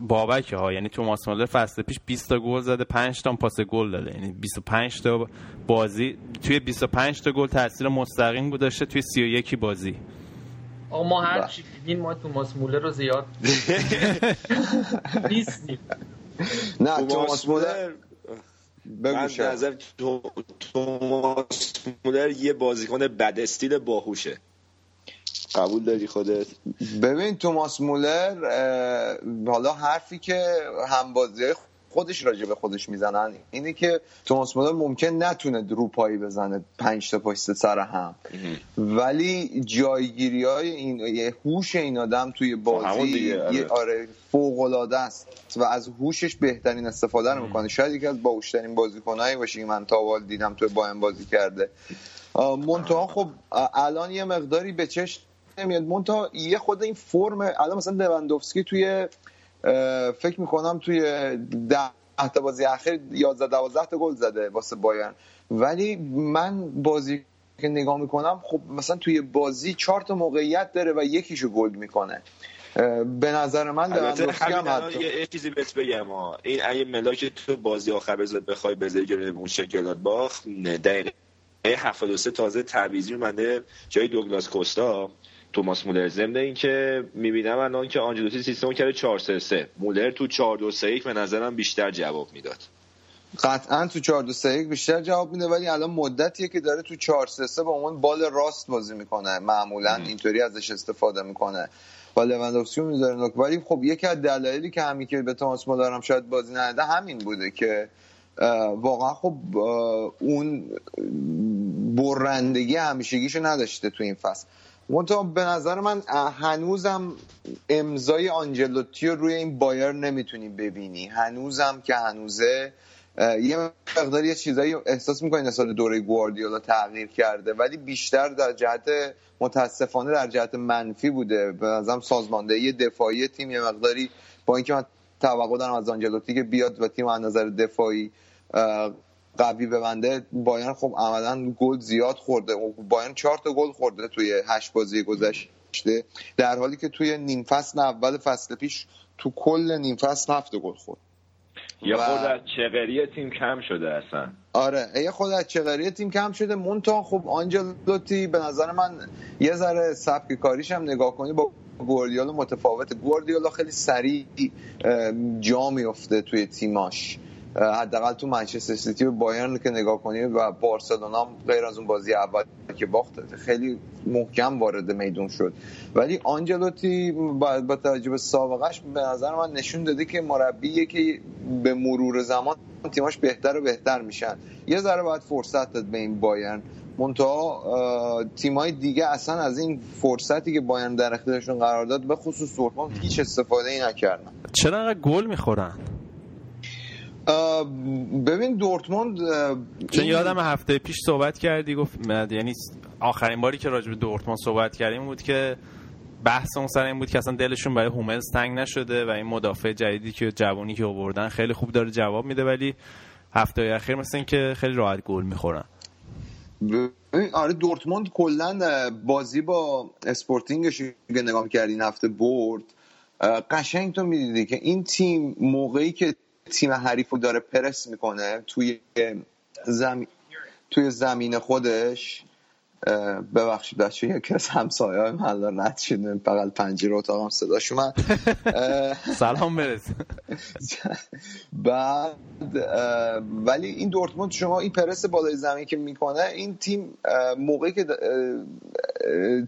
بابک ها، یعنی توماس مولر فصل پیش بیست تا گل زده، پنج تا پاس گل داده، یعنی بیست و پنج تا بازی توی بیست و پنج تا گل تاثیر مستقیم گذاشته توی سی و یک بازی. آقا ما هر چی دیدیم ما توماس مولر رو زیاد نیستیم. نه توماس مولر بگوشه. من نظر توماس مولر یه بازیکن بد استیل باهوشه. قبول داری خودت؟ ببین توماس مولر حالا حرفی که همبازیای خودش راجع به خودش میزنن اینه که توماس مولر ممکن نتونه رو پایی بزنه پنج تا پشت سر هم، ولی جایگیریای این هوش این آدم توی بازی آره فوق العاده است و از هوشش بهترین استفاده رو میکنه. شاید یکی از باهوشترین بازیکنایی باشه که من تا حال دیدم توی باهم بازی کرده. منتها خب الان یه مقداری به چشم نمیاد. منتها یه خود این فرم الان مثلا لواندوفسکی توی فکر میکنم توی ده تا بازی اخیر یازده دوازده تا گل زده واسه بایرن، ولی من بازی که نگاه میکنم خب مثلا توی بازی چهار تا موقعیت داره و یکیشو گل میکنه. به نظر من لواندوفسکی هم حتی یه چیزی بهت بگم ها. این اگه ملاک تو بازی آخر بذار بخوای بذاری گره اون شکلات باخ دقیقه هفتاد و سه تازه تعویضی اومده جای دوگلاس کوستا توماس مولر. ضمن اینکه میبینم الان که آنجلوتی سیستم کرده چهار سه سه، مولر تو چهار دو سه یک به نظرم بیشتر جواب میداد. قطعا تو چهار دو سه یک بیشتر جواب میده، ولی الان مدتیه که داره تو چهار سه سه با اون بال راست بازی میکنه، معمولا اینطوری ازش استفاده میکنه و لواندوفسکی میذاره نوک. ولی خب یکی از دلایلی که همین که به توماس مولر هم شاید بازی نده همین بوده که واقعا خب اون برندگی همیشگیشو نداشته تو این فصل. منتها به نظر من هنوزم امضای آنجلوتی رو روی این بایر نمیتونی ببینی، هنوزم که هنوزه یه مقدار یه چیزایی احساس میکنی نسال دوره گواردیولا تغییر کرده، ولی بیشتر در جهت متاسفانه در جهت منفی بوده. به نظرم سازماندهی دفاعی تیم یه مقداری با اینکه من توقع دارم از آنجلوتی که بیاد و تیم از نظر دفاعی قوی ببنده، بایرن خب عملاً گل زیاد خورده، بایرن چهار تا گل خورده توی هشت بازی گذشته، در حالی که توی نیم فصل اول فصل پیش تو کل نیم فصل هفت گل خورد. یه و... خود از چغری تیم کم شده اصلا. آره یه خود از چغری تیم کم شده. مونتا خب آنجلوتی به نظر من یه ذره سبک کاریش هم نگاه کنی با گواردیولا متفاوته. گواردیولا خیلی سریع جا میفته توی تیماش، حداقل تو منچستر سیتی و بایرن که نگاه کنی و بارسلونا غیر از اون بازی اول که باخت خیلی محکم وارد میدون شد. ولی آنجلوتی با توجه به سابقه‌اش به نظر من نشون داده که مربیه که به مرور زمان تیماش بهتر و بهتر میشن. یه ذره باید فرصت داد به این بایرن، منتها تیمای دیگه اصلا از این فرصتی که بایرن در اختیارشون قرار داد به خصوص سورپان هیچ استفاده‌ای نکردن. چرا انقدر گل میخورن؟ ببین دورتموند چون این... یادم هفته پیش صحبت کردی گفت، یعنی آخرین باری که راجع به دورتموند صحبت کردیم بود که بحث اون سر این بود که اصلا دلشون برای هوملز تنگ نشده و این مدافع جدیدی که جوانی که آوردن خیلی خوب داره جواب میده، ولی هفته اخیر مثل این که خیلی راحت گل میخورن. آره دورتموند کلا بازی با اسپورتینگش که نگاه کردین هفته برد، قشنگ تو میدیدی که این تیم موقعی که تیم حریفو داره پرس میکنه توی زمین توی زمین خودش، ببخشید بچه یکی از همسایه های من دار رد شد بغل پنجره اتاقم صداش اومد سلام برسه بعد. ولی این دورتموند شما این پرس بالای زمین که میکنه، این تیم موقعی که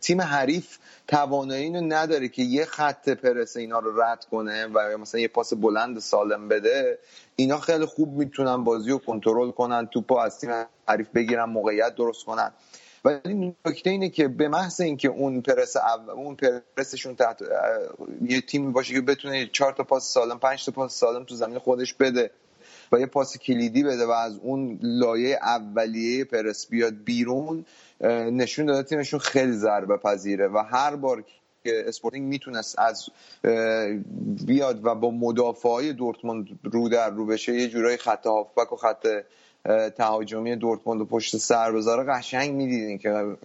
تیم حریف توانایی اینو نداره که یه خط پرس اینا رو رد کنه و مثلا یه پاس بلند سالم بده، اینا خیلی خوب میتونن بازی رو کنترل کنن، توپو از تیم حریف بگیرن، موقعیت درست کنن. ولی نکته اینه که به محض اینکه اون پرس اول اون پرسشون تحت یه تیم باشه که بتونه چهار تا پاس سالم پنج تا پاس سالم تو زمین خودش بده و یه پاس کلیدی بده و از اون لایه اولیه پرس بیاد بیرون، نشون داده تیمشون خیلی ضربه پذیره و هر بار که اسپورتینگ میتونست از بیاد و با مدافعای دورتموند رو در رو بشه، یه جورای خط هافبک و خط تهاجمی دورتموند رو پشت سر بذاره، قشنگ میدیدین که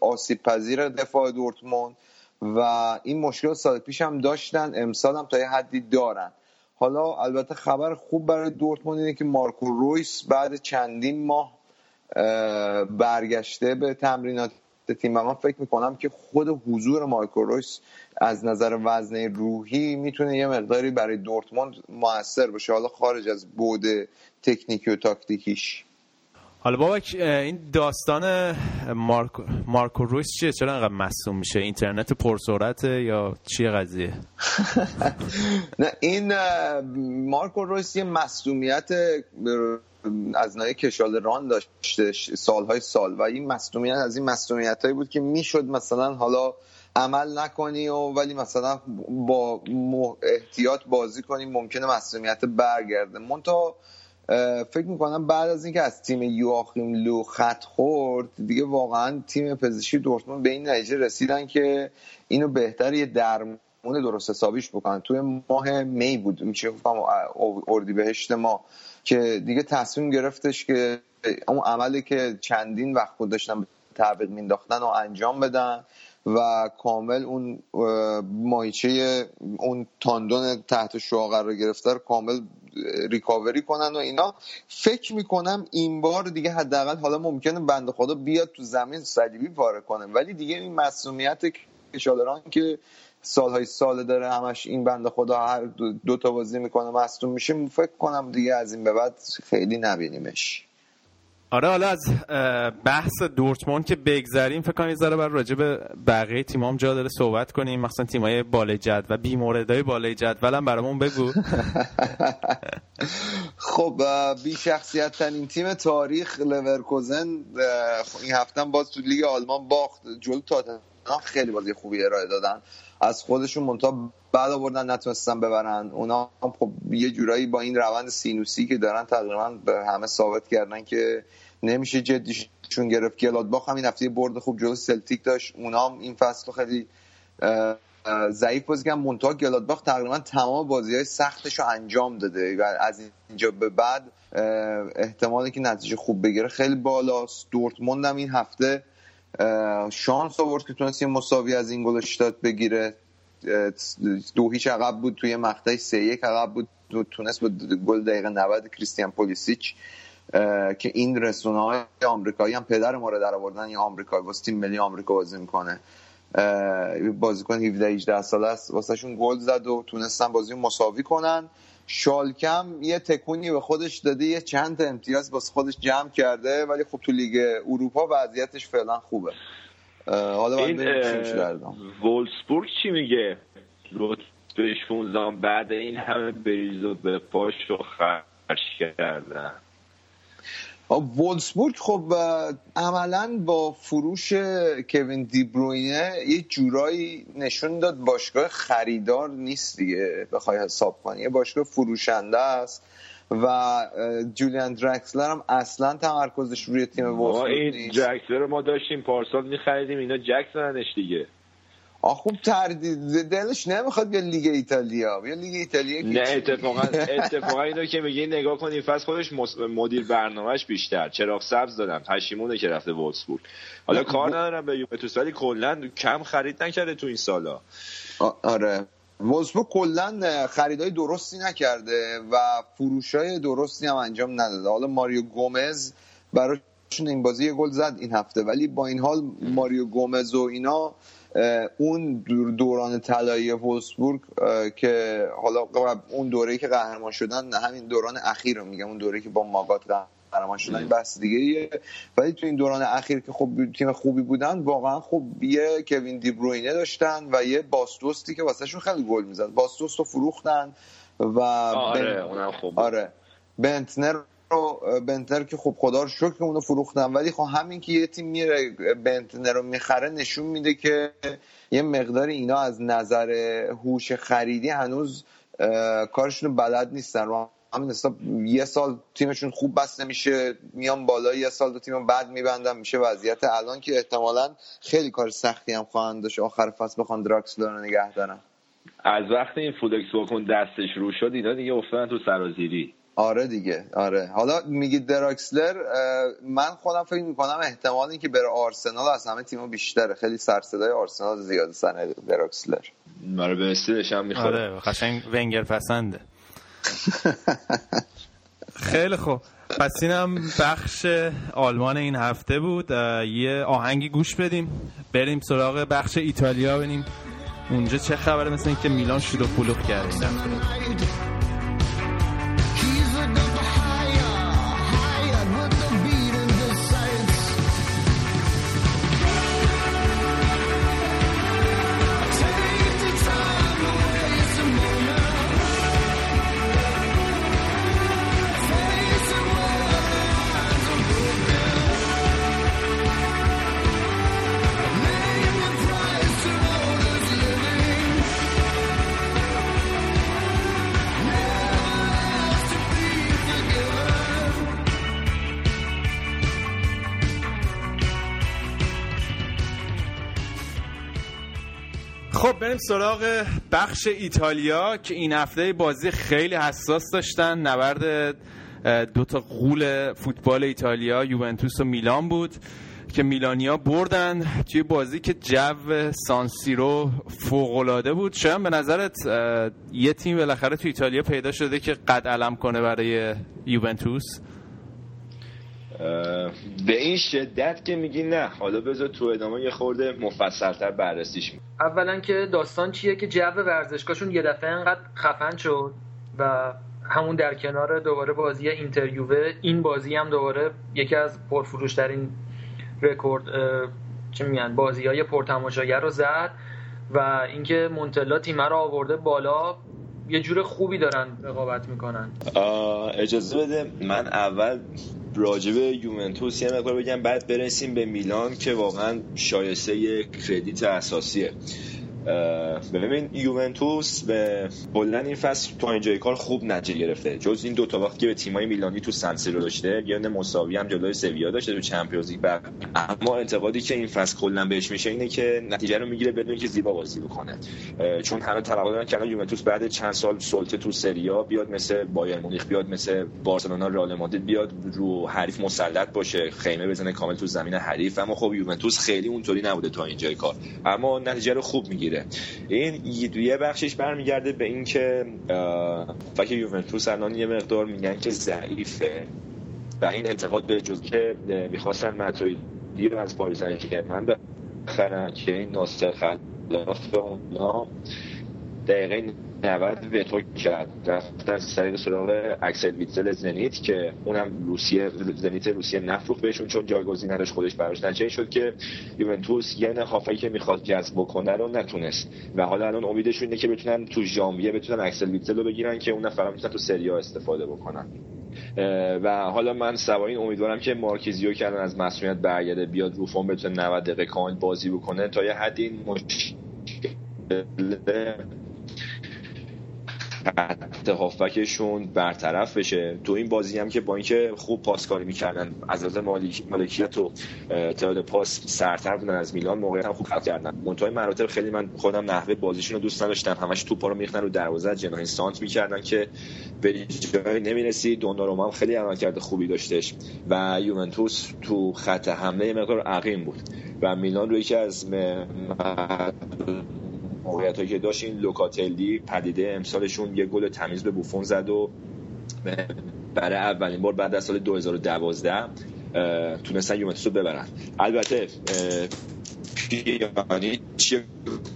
آسیب پذیر دفاع دورتموند و این مشکل سال پیش هم داشتن، امسال هم تا یه حدی دارن. حالا البته خبر خوب برای دورتموند اینه که مارکو رویس بعد چندین ماه برگشته به تمرینات تیم و من فکر میکنم که خود حضور مارکو رویس از نظر وزنه روحی میتونه یه مقداری برای دورتموند موثر باشه، حالا خارج از بعد تکنیکی و تاکتیکیش. حالا بابک این داستان مارکو, مارکو رویس چیه؟ چرا انقدر مصدوم میشه؟ اینترنت پرسرعته یا چیه قضیه؟ نه این مارکو رویس یه مصدومیت از نوع کشال ران داشته سالهای سال و این مصدومیت از این مصدومیتایی بود که میشد مثلا حالا عمل نکنی و ولی مثلا با احتیاط بازی کنی، ممکنه مصدومیت برگرده. منتها فکر میکنم بعد از اینکه از تیم یواخیم لو خط خورد دیگه واقعا تیم پزشکی دورتموند به این نتیجه رسیدن که اینو بهتر یه درمون درست حسابیش بکنن. توی ماه می بود میشه گفتم اردیبهشت ما که دیگه تصمیم گرفتش که اون عملی که چندین وقت بود داشتن تعویق مینداختن و انجام بدن و کامل اون ماهیچه اون تاندون تحت شاقر رو گرفته رو کامل ریکاوری کنن و اینا. فکر میکنم این بار دیگه حداقل، حالا ممکنه بنده خدا بیاد تو زمین صلیبی پاره کنه، ولی دیگه این مسئولیت کشادران که سالهای ساله داره همش این بنده خدا هر دو, دو تا بازی میکنه مصدوم میشه، فکر کنم دیگه از این به بعد خیلی نبینیمش. آره، حالا از بحث دورتموند که بگذریم، فکر کنم یه ذره بر راجع به بقیه تیمام جا داره صحبت کنیم، مثلا تیمای بالای جدول و بیموردای بالای جدول هم برامون بگو. خب بی شخصیت ترین تیم تاریخ لورکوزن این هفته باز تو لیگ آلمان باخت جلو تاتنهام. خیلی بازی خوبی ارائه دادن از خودشون، منتها بعد آوردن نتونستن ببرن. اونا خب یه جورایی با این روند سینوسی که دارن تقریبا به همه ثابت کردن که نمیشه جدیشون گرفت. گلادباخ هم این هفته برد خوب جلو سلتیک داشت، اونا هم این فصل خیلی ضعیف بازی کردن، منتها گلادباخ تقریبا تمام بازی‌های سختش رو انجام داده و از اینجا به بعد احتمالی که نتیجه خوب بگیره خیلی بالاست. دورتموند هم این هفته شانس آورد که تونست یه مساوی از این گلشتات بگیره، دو هیچ عقب بود توی مقطع، سه یک عقب بود، تونست با گل دقیقه نود کریستیان پولیسیچ که این رسانه‌های آمریکایی هم پدر ما رو در آوردن، یه آمریکایی واسه تیم ملی آمریکا بازی میکنه، بازیکن هفده هجده ساله است، واسهشون گل زد و تونستن بازی مساوی کنن. شالکم یه تکونی به خودش داده، یه چند تا امتیاز واسه خودش جمع کرده، ولی خب تو لیگ اروپا وضعیتش فعلا خوبه. حالا من ببینم وولسبورگ چی میگه، رتبه شانزده بعد این همه بریز و به پاش و خرش کردن. وولسبورگ خب عملاً با فروش کوین دی بروینه یه جورایی نشون داد باشگاه خریدار نیست دیگه، بخوای حساب کنی یه باشگاه فروشنده است و جولیان دراکسلر هم اصلاً تمرکزش روی تیم وولسبورگ نیست. دراکسلر ما داشتیم پارسال می‌خریدیم، اینا جکسنش دیگه. آ خوب تردید دلش نمیخواد بیا لیگ ایتالیا، بیا لیگ ایتالیا. نه اتفاقا اتفاقا اینو که میگی نگاه کن، این فصل خودش مدیر برنامهش بیشتر چراغ سبز دادن، پشیمونه که رفته وولسبورگ. حالا کار ندارم به یوونتوس، ولی کلا کم خرید نکرده تو این سالا. آره وولسبورگ کلا خریدای درستی نکرده و فروشای درستی هم انجام نداده. حالا ماریو گومز براشون این بازی یه گل زد این هفته، ولی با این حال ماریو گومز و اینا اون دوران طلایی وولسبورگ که حالا اون دوره‌ای که قهرمان شدن، همین دوران اخیر رو میگم، اون دوره‌ای که با ماگات قهرمان شدن بس دیگه، ولی تو این دوران اخیر که خب تیم خوبی بودن واقعا، خب یه کوین دی بروینه داشتن و یه باستوستی که واسهشون خیلی گل میزد، باستوست رو فروختن و آره اونم خوب بود. آره بنتنر رو بنتنر که خب خدا رو شکر که اونو فروختن، ولی خب همین که یه تیم میره بنتنر رو میخره نشون میده که یه مقدار اینا از نظر هوش خریدی هنوز کارشون رو بلد نیستن. رو همین حساب یه سال تیمشون خوب بس نمیشه، میان بالا یه سال دو تیم بعد میبندن، میشه وضعیت الان که احتمالاً خیلی کار سختی هم خواهند داشت آخر فصل بخوان دراکسلر رو نگه دارن. از وقتی این فودکس واکن دستش رو شد اینا دیگه افتادن تو سرازیری. آره دیگه، آره. حالا میگید دراکسلر، من خودم فکر میکنم احتمال این که بره آرسنال از همه تیم‌ها بیشتره، خیلی سر صدای آرسنال زیاد سر دراکسلر. آره به استیلش هم میخوره. آره قشنگ ونگر پسنده. خیلی خوب، پس اینم بخش آلمان این هفته بود. یه آهنگی گوش بدیم بریم سراغ بخش ایتالیا ببینیم اونجا چه خبره، مثل اینکه میلان شروع پلوخ کرده. بریم سراغ بخش ایتالیا که این هفته بازی خیلی حساس داشتن. نبرد دوتا غول فوتبال ایتالیا یوونتوس و میلان بود که میلانیا بردن توی بازی که جو سانسیرو فوق‌العاده بود. شاید به نظرت یه تیم بالاخره توی ایتالیا پیدا شده که قد علم کنه برای یوونتوس؟ به این شدت که میگی نه، حالا بذار تو ادامه یه خورده مفصل‌تر بررسیش می‌کنم. اولا که داستان چیه که جو ورزشگاهشون یه دفعه انقدر خفن شد و همون در کنار دوباره بازی اینتریوه، این بازی هم دوباره یکی از پرفروش‌ترین رکورد چه میگن بازی‌های پرتماشاگر رو زد و اینکه مونتلا تیم رو آورده بالا، یه جور خوبی دارن رقابت میکنن. اجازه بده من اول راجب یوونتوس یه مقدار بگم، بعد برسیم به میلان که واقعا شایسته یک کردیت اساسیه. ببین یوونتوس به بلند این فصل تا اینجای کار خوب نتیجه گرفته، جز این دو تا وقتی که به تیمای میلانی تو سانسیرو داشته، یه مساوی هم جلوی سویا داشته تو چمپیونز لیگ. اما انتقادی که این فصل کلا بهش میشه اینه که نتیجه رو میگیره بدون اینکه زیبا بازی بکنه، چون همه طلبوا دارن که یوونتوس بعد چند سال سلطه تو سری آ بیاد مثل بایر مونیخ، بیاد مثل بارسلونا، رئال مادرید، بیاد رو حریف مسلط باشه، خیمه بزنه کامل تو زمین حریف. اما خب یوونتوس خیلی اونطوری نبوده تا اینجای کار، اما نتیجه رو خوب میگیره. این یه بخشش برمیگرده به این که فکر یوونتوس الان یه مقدار میگن که ضعیفه و این انتقاد به جز که میخواستن ماتریدی رو از پاریس سن-ژرمن بخرن که این ناصر خلاف اونا دقیقه نود وتو کرد، رفتن سریع سراغ اکسل ویتزل زنیت که اونم روسیه، زنیت روسیه نفروخت بهشون چون جایگزین نداشت خودش براش. نتیجه شد که یوونتوس یه یعنی هافایی که میخواد جذب بکنه رو نتونست و حالا الان امیدشون اینه که بتونن تو ژانویه بتونن اکسل ویتزل رو بگیرن که اون نفرا میتونن تو سری آ استفاده بکنن. و حالا من سوای این امیدوارم که مارکیزیو که الان از مسئولیت برگرده، بیاد رو فرم بتونه نود دقیقه کامل بازی بکنه تا یه حدی مشکل خط هافبکشون برطرف بشه. تو این بازی هم که با اینکه خوب پاس کاری می‌کردن، از نظر مالکیت و تعداد پاس سرتر بودن از میلان، موقعیت هم خوب خلق کردن. منتهای مراتب خیلی من خودم نحوه بازیشون رو دوست نداشتم، همش توپا رو می‌ریختن رو دروازه، جناح سانت می‌کردن که به جایی نمی‌رسید. دوناروما هم خیلی عملکرد خوبی داشتش و یوونتوس تو خط حمله مقدار عقیم بود و میلان رو یکی از موقعیتایی که داشت این لوکاتلی پدیده امسالشون یه گل تمیز به بوفون زد و برای اولین بار بعد از سال دو هزار و دوازده تونستن یوونتوس رو ببرن. البته پیانیچ یه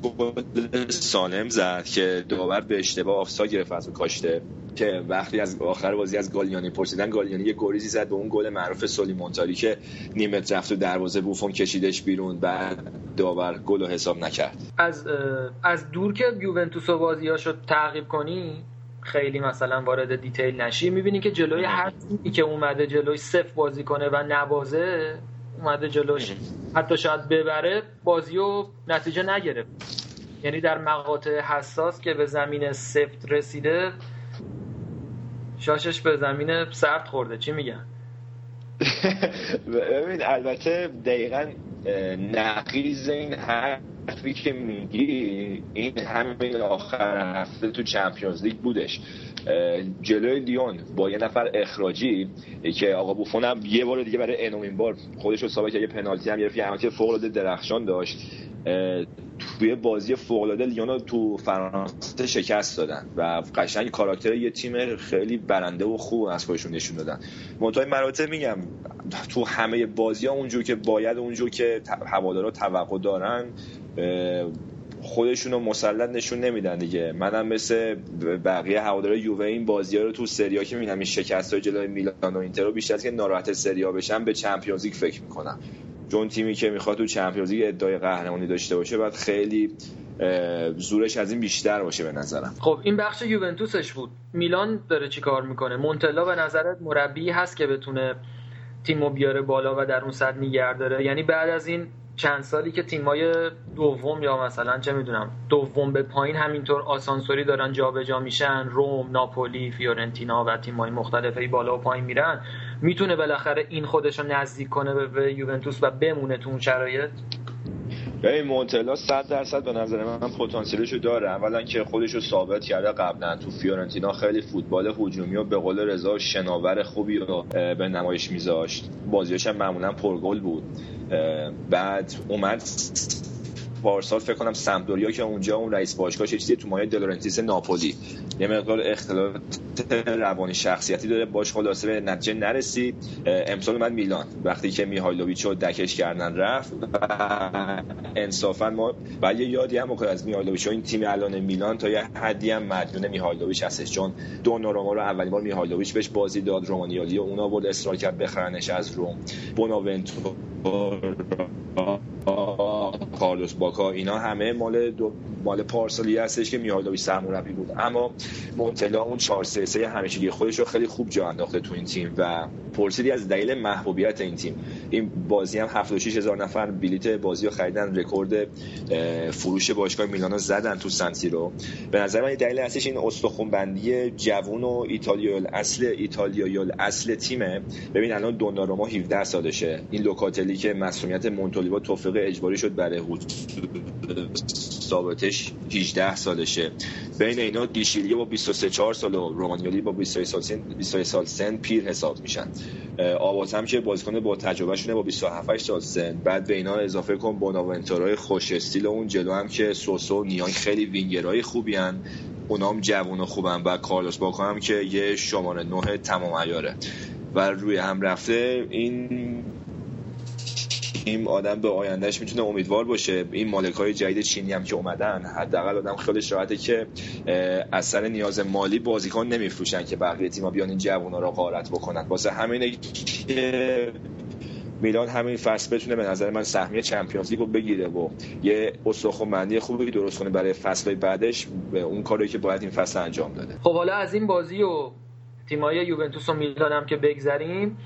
گل سالم زد که داور به اشتباه آفساید گرفت از کاشته، که وقتی از آخر بازی از گالیانی پرسیدن، گالیانی یه گریزی زد به اون گل معروف سولیمانتاری که نیمه رفت و دروازه بوفون کشیدش بیرون، بعد داور گل رو حساب نکرد. از از دور که یوونتوس و بازیاشو تعقیب کنی، خیلی مثلا وارد دیتیل نشی، میبینی که جلوی هر تیمی که اومده جلوی صفر بازی کنه و نبازه اومده جلوش، حتی شاید ببره، بازیو نتیجه نگرفت. یعنی در مقاطع حساس که به زمین سفت رسیده، شاشش به زمین سرد خورده. چی میگن؟ ببین البته دقیقاً نقیض این حرفی که میگی، این همین آخر هفته تو چمپیونز لیگ بودش، جلوی لیون با یه نفر اخراجی که آقا بوفون هم یه بار دیگه برای انومین بار خودش رو ثابت کرد، یه پنالتی هم گرفت، یه حمله فوق‌العاده درخشان داشت. توی بازی فوق‌العاده لیون تو فرانسه شکست دادن و قشنگ کاراکتر یه تیم خیلی برنده و خوب از خودشون نشون دادن. منتهای مراتب میگم تو همه بازی‌ها اونجور که باید، اونجور که هوادارا توقع دارن، خودشون رو مسلط نشون نمیدن دیگه. منم مثل بقیه هوادارهای یووه این بازی‌ها رو تو سری آ که میبینم، این شکست‌های جلوی میلان و اینتر رو بیشتر از که ناراحت سری آ بشم، به چمپیونز لیگ فکر می‌کنم. چون تیمی که میخواد تو چمپیونز لیگ ادعای قهرمانی داشته باشه، باید خیلی زورش از این بیشتر باشه به نظرم. خب این بخش یوونتوسش بود. میلان داره چیکار میکنه؟ مونتلا به نظرت مربی هست که بتونه تیمو بیاره بالا و در اون صد نگه داره؟ یعنی بعد از این چند سالی که تیمای دوم یا مثلا چه میدونم دوم به پایین همینطور آسانسوری دارن جابجا میشن، روم، ناپولی، فیورنتینا و تیمای مختلفی بالا و پایین میرن، میتونه بالاخره این خودش رو نزدیک کنه به یوونتوس و بمونه تو اون شرایط؟ ببین مونتلا صد درصد به نظر من پتانسیلشو داره. اولا که خودشو ثابت کرده قبلا تو فیورنتینا، خیلی فوتبال هجومی و به قول رضا شناور خوبی رو به نمایش میذاشت، بازیاش هم معمولا پرگل بود. بعد اومد پارسال فکر کنم سمدوریا که اونجا اون رئیس باشگاهش چیزی تو مایه دلورنتیس ناپولی یه مقدار اختلال روانی شخصیتی داره، باش خلاصه به نتیجه نرسید. امسال اومد میلان، وقتی که میهایلوویچ رو دکش کردن رفت و انصافا ما ولی یادی هم بکنه از میهایلوویچ. این تیم الان میلان تا یه حدی هم مدیون میهایلوویچ هستش، چون دوناروما رو اولین بار میهایلوویچ بهش بازی داد، رومانیالی اون آورد، اصرار کرد بخرنش از روم، بوناونتو، کارلوس باکا، اینا همه مال دو... مال پارسالی هستش که میهایلوویچ سرمربی بود. اما مونتلا اون چهار سه سه همیشگی خودش رو خیلی خوب جا انداخته تو این تیم. و پرسیدی از دلیل محبوبیت این تیم، این بازی هم هفتاد و شش هزار نفر بلیت بازی رو خریدن، رکورد فروش باشگاه میلان رو زدن تو سن سیرو. به نظر من دلیل اصلش این استخوان‌بندی جوون و ایتالیایی اصل ایتالیایی اصل تیمه. ببین الان دوناروما هفده سالشه، این لوکاتلی که مسئولیت مونتولیوا توفیق اجباری شد برای ثابتش هجده سالشه، بین اینا دیشیلیه با بیست و سه چهار ساله و رومانیالی با بیست و سه سال سن پیر حساب میشن. آواز هم که بازیکن با تجربه شونه با بیست و هفت سال سن. بعد به اینا اضافه کن بوناونتورای خوش استیل اون جلو هم که سوسو و نیان خیلی وینگرای خوبی ان، اونام جوون و خوبن، و کارلوس باکا هم که یه شماره نه تمام عیاره و روی هم رفته. این این آدم به آیندهش میتونه امیدوار باشه. این مالکای جدید چینی هم که اومدن، حداقل آدم خیالش راحته که از سر نیاز مالی بازیکن نمیفروشن که بقیه تیم‌ها بیان این جوونا رو غارت بکنن. واسه همینه که میلان همین فصل بتونه به نظر من سهمیه چمپیونز لیگ رو بگیره و یه استخوان‌بندی خوبی درست کنه برای فصل‌های بعدش، اون کاری که باید این فصل انجام داده. خب حالا از این بازی و تیم‌های یوونتوس و میلان هم که بگذریم،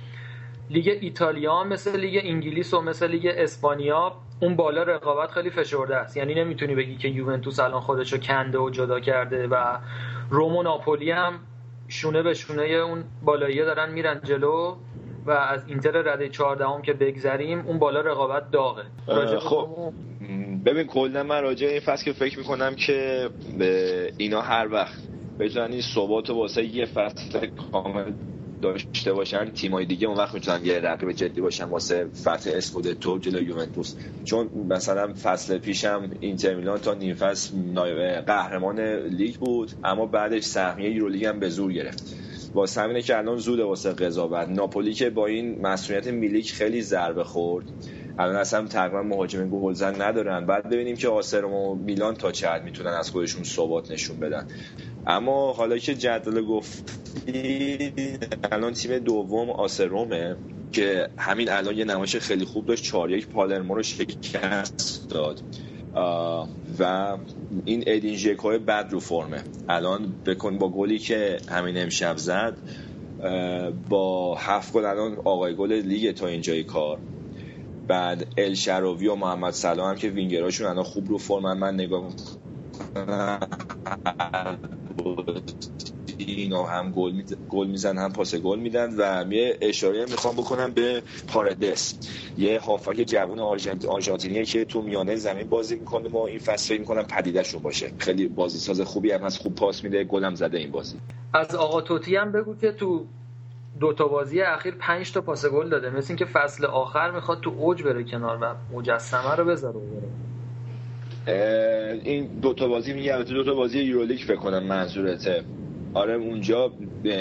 لیگ ایتالیا مثل لیگ انگلیس و مثل لیگ اسپانیا اون بالا رقابت خیلی فشرده است. یعنی نمیتونی بگی که یوونتوس الان خودش رو کنده و جدا کرده و روم و ناپولی هم شونه به شونه اون بالاییه دارن میرن جلو. و از اینتر رده چهاردهم که بگذریم اون بالا رقابت داغه. خب ببین کلا من راجع این فصل که فکر میکنم که اینا هر وقت بتونن این ثبات واسه یه فصل کامل داشته باشن، تیمای دیگه اون وقت میتونن یه رقیب جدی باشن واسه فتح اسکودتو جلوی یوونتوس. چون مثلا فصل پیشم اینتر میلان تا نیم فصل قهرمان لیگ بود، اما بعدش سهمیه یورولیگ هم به زور گرفت. واسه همینه که الان زوده واسه قضاوت. ناپولی که با این مسئولیت میلیک خیلی ضربه خورد، الان اصلا تقریبا مهاجم گلزن ندارن. بعد ببینیم که آسر و میلان تا چه حد میتونن از خودشون ثبات نشون بدن. اما حالا که جدول گفتی، الان تیم دوم آسه رومه که همین الان یه نمایش خیلی خوب داشت، چهار یک پالرمو رو شکست داد و این ادین ژکوی بد رو فرمه الان، بکن با گلی که همین امشب زد، با هفت گل الان آقای گل لیگ تا اینجای کار. بعد ال شراوی و محمد سلام هم که وینگراشون الان خوب رو فرمن. من نگاه اینا هم گل می گل میزنن هم پاس گل میدن. و یه اشاره میخوام بکنم به پارادس، یه هافک جوان آرژانتینیه که تو میانه زمین بازی میکنه و این فصل فکر میکنم پدیده‌شو باشه، خیلی بازی ساز خوبی هم هست، خوب پاس میده، گلم زده این بازی. از آقا توتی هم بگو که تو دو تا بازی اخیر پنج تا پاس گل داده، مثل اینکه فصل آخر میخواد تو اوج بره کنار و مجسمه رو بذاره. این دو تا بازی میگه البته دو تا بازی یورولیگ فکر کنم منظورته. آره اونجا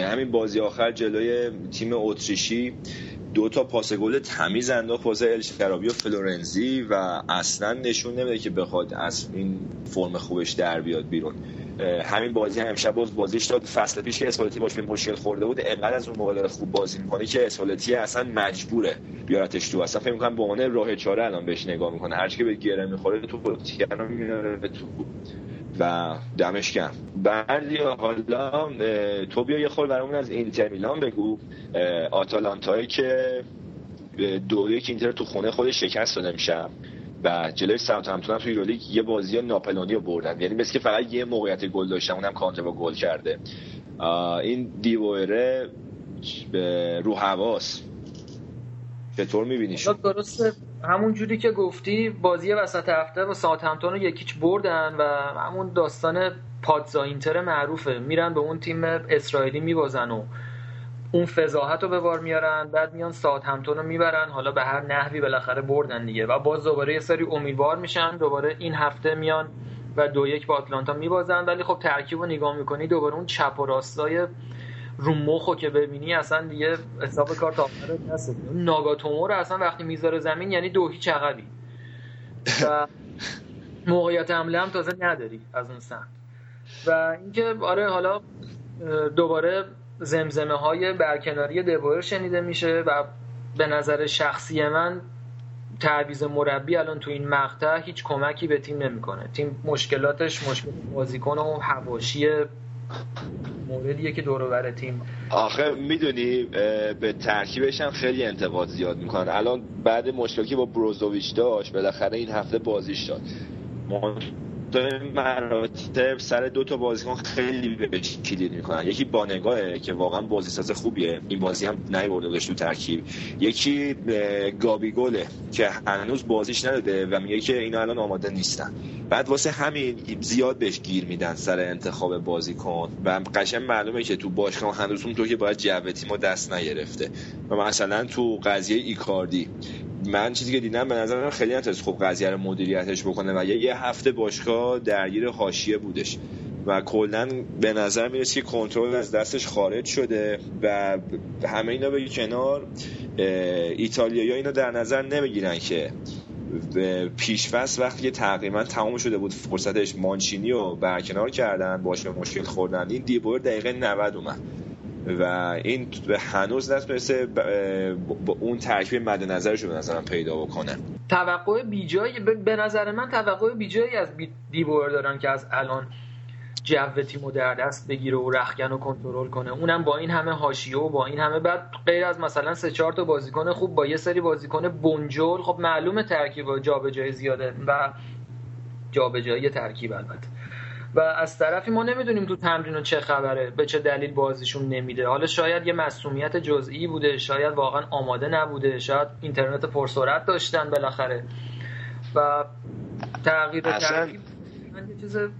همین بازی آخر جلوی تیم اتریشی دو تا پاس گل تمیز انداخت واسه ال شرابی و فلورنزی و اصلا نشون نمیده که بخواد از این فرم خوبش در بیاد بیرون. همین بازی امشب باز بازیش داد، فصل پیش که اسپالتی باش مشکل خورده بود، انقدر از اون موقع خوب بازی می‌کنه که اسپالتی اصلا مجبوره بیارتش تو. اصلا فکر می‌کنم به عنوان راه چاره الان بهش نگاه می‌کنه، هر چی که به گره می‌خوره تو پوتیکرو میاره به تو و دمش گرم. بعد یا حالا تو بیا یه خورده برامون از اینتر میلان بگو، آتالانتایی که دو یک اینتر تو خونه خودش شکست داد امشب و جلوی ساوثهمپتون تو یورولیگ یه بازی ناپلونی رو بردن، یعنی مثل که فقط یه موقعیت گل داشتن اونم کانتر با گل کرده. این دیووره رو حواس چطور می‌بینیش؟ درسته همون جوری که گفتی بازی وسط هفته با ساوثهمپتون رو یکیچ بردن و همون داستان پادزا اینتر معروفه، میرن به اون تیم اسرائیلی میبازن و اون فضاحت رو به بار میارن، بعد میان ساوثهمپتون رو میبرن، حالا به هر نحوی بالاخره بردن دیگه و باز دوباره یه سری امیدوار میشن، دوباره این هفته میان و دو یک با آتلانتا میبازن. ولی خب ترکیب رو نگاه میکنی دوباره اون چپ و راستای رو مخو که ببینی اصلا دیگه حساب کار تا آخره نسید، ناگاتومو رو اصلا وقتی میذاره زمین یعنی دو هیچ عقبی و موقعیت حمله هم تازه نداری از اون سمت. و اینکه آره حالا دوباره زمزمه های برکناری دبایر شنیده میشه و به نظر شخصی من تعویض مربی الان تو این مقطع هیچ کمکی به تیم نمیکنه. تیم مشکلاتش مشکل بازیکن و حواشی موردیه که دور و بر تیم. آخه میدونی به ترکیبش هم خیلی انتقاد زیاد میکنن. الان بعد مشکلی با بروزوویچ داشت بالاخره این هفته بازیش داد، این مراتب سر دو تا بازیکن خیلی بهش کلید میکنن، یکی بانگاهه که واقعا بازیساز خوبیه، این بازی هم نیورده داشت تو ترکیب، یکی گابیگوله که هنوز بازیش نداده و میگه که اینا الان آماده نیستن، بعد واسه همین زیاد بهش گیر میدن سر انتخاب بازیکن و قشنگ معلومه که تو باشگاه هنوز اون تو که باید جو تیمو دست نگرفته. و مثلا تو قضیه ایکاردی من چیزی که دیدم به نظر من خیلی انتظار خوب قضیه رو مدیریتش بکنه و یه هفته باشگاه درگیر حاشیه بودش و کلا به نظر میاد که کنترل از دستش خارج شده و همه اینا به کنار ایتالیایی‌ها اینو در نظر نمیگیرن که پیش‌فصل وقتی که تقریبا تمام شده بود فرصتش مانچینی رو برکنار کردن، باشه مشکل خوردن، این دیبور دقیقه نود اومد و این هنوز نتونسته با اون ترکیب مد نظرش رو به نظرم پیدا بکنه. توقع بیجایی به نظر من توقع بیجایی از دیبور دارن که از الان جو تیمو در دست بگیره و رختکن رو کنترل کنه، اونم با این همه حاشیه و با این همه، بعد غیر از مثلا سه چهار تا بازیکن خوب با یه سری بازیکن بنجل، خب معلومه ترکیب جابجایی زیاده و جابجایی ترکیب البته. و از طرفی ما نمیدونیم تو تمرینو چه خبره، به چه دلیل بازیشون نمیده، حالا شاید یه معصومیت جزئی بوده، شاید واقعا آماده نبوده، شاید اینترنت پرسرعت داشتن بالاخره و تغییر اصلا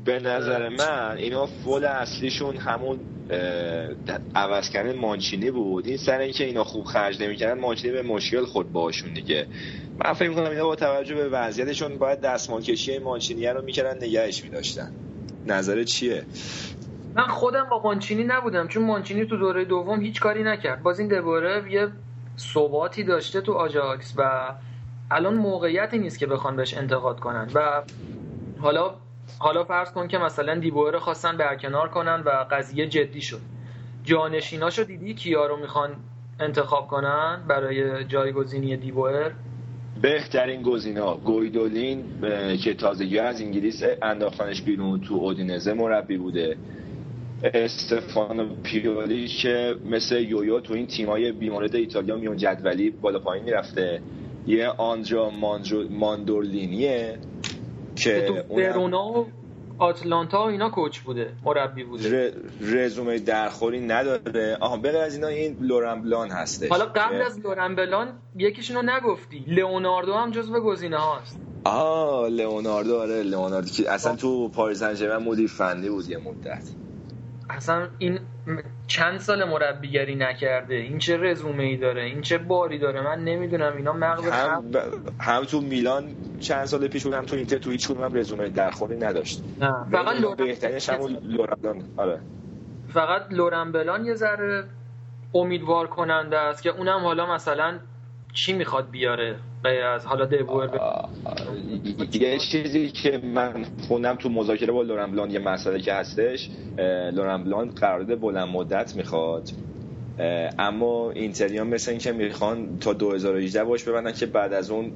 به نظر من اینا فول اصلیشون همون عوض کردن مانچینی بود. این سر اینکه اینا خوب خرج نمی‌کردن مانچینی به مشکل خود باشون دیگه. من فکر می‌کنم اینا با توجه به وضعیتشون باید دستمال کشی مانچینی رو می‌کردن نگهش می‌داشتن. نظر چیه؟ من خودم با مانچینی نبودم چون مانچینی تو دوره دوم هیچ کاری نکرد، باز این دوباره یه ثباتی داشته تو آژاکس و الان موقعیتی نیست که بخوان بهش انتقاد کنن. و حالا حالا فرض کن که مثلا دیبوئر خواستن برکنار کنن و قضیه جدی شد، جانشیناشو دیدی کیا رو میخوان انتخاب کنن برای جایگزینی دیبوئر؟ بهترین گزینه‌ها گویدولین که تازگی از انگلیس انداختنش بیرون، تو اودینزه مربی بوده، استفانو پیولی که مثل یویو تو این تیم‌های بیمورد ایتالیا میون جدولی بالا پایین میرفته، یه آندرا ماندورلینیه که اونم آتلانتا و اینا کوچ بوده، مربی بوده، رزومه درخوری نداره. آها بغیر از اینا این لورن بلان هستش. حالا قبل از لورن بلان یکیشونو نگفتی، لئوناردو هم جزو گزینه‌ها هست. آه لئوناردو، آره لئوناردو که اصلا تو پاریس سن ژرمن مدیر فنی بود یه مدت. اصلا این چند سال مربیگری نکرده، این چه رزومه‌ای داره، این چه باری داره، من نمیدونم اینا مغز هم ب... هم تو میلان چند سال پیش بود هم تو اینتر تو هیچ کدوم رزومه درخوری نداشت. نه فقط بهترینش همون لورن بلان، آره فقط لورن بلان یه ذره امیدوار کننده است که اونم حالا مثلا چی میخواد بیاره غیر از حالا دبور به یه چیزی که من خوندم تو مذاکره با لورن بلان یه مسئله که هستش، لورن بلان قرارداد بلند مدت میخواد اما اینتریان مثل این که میخوان تا دو هزار و هجده باش ببندن که بعد از اون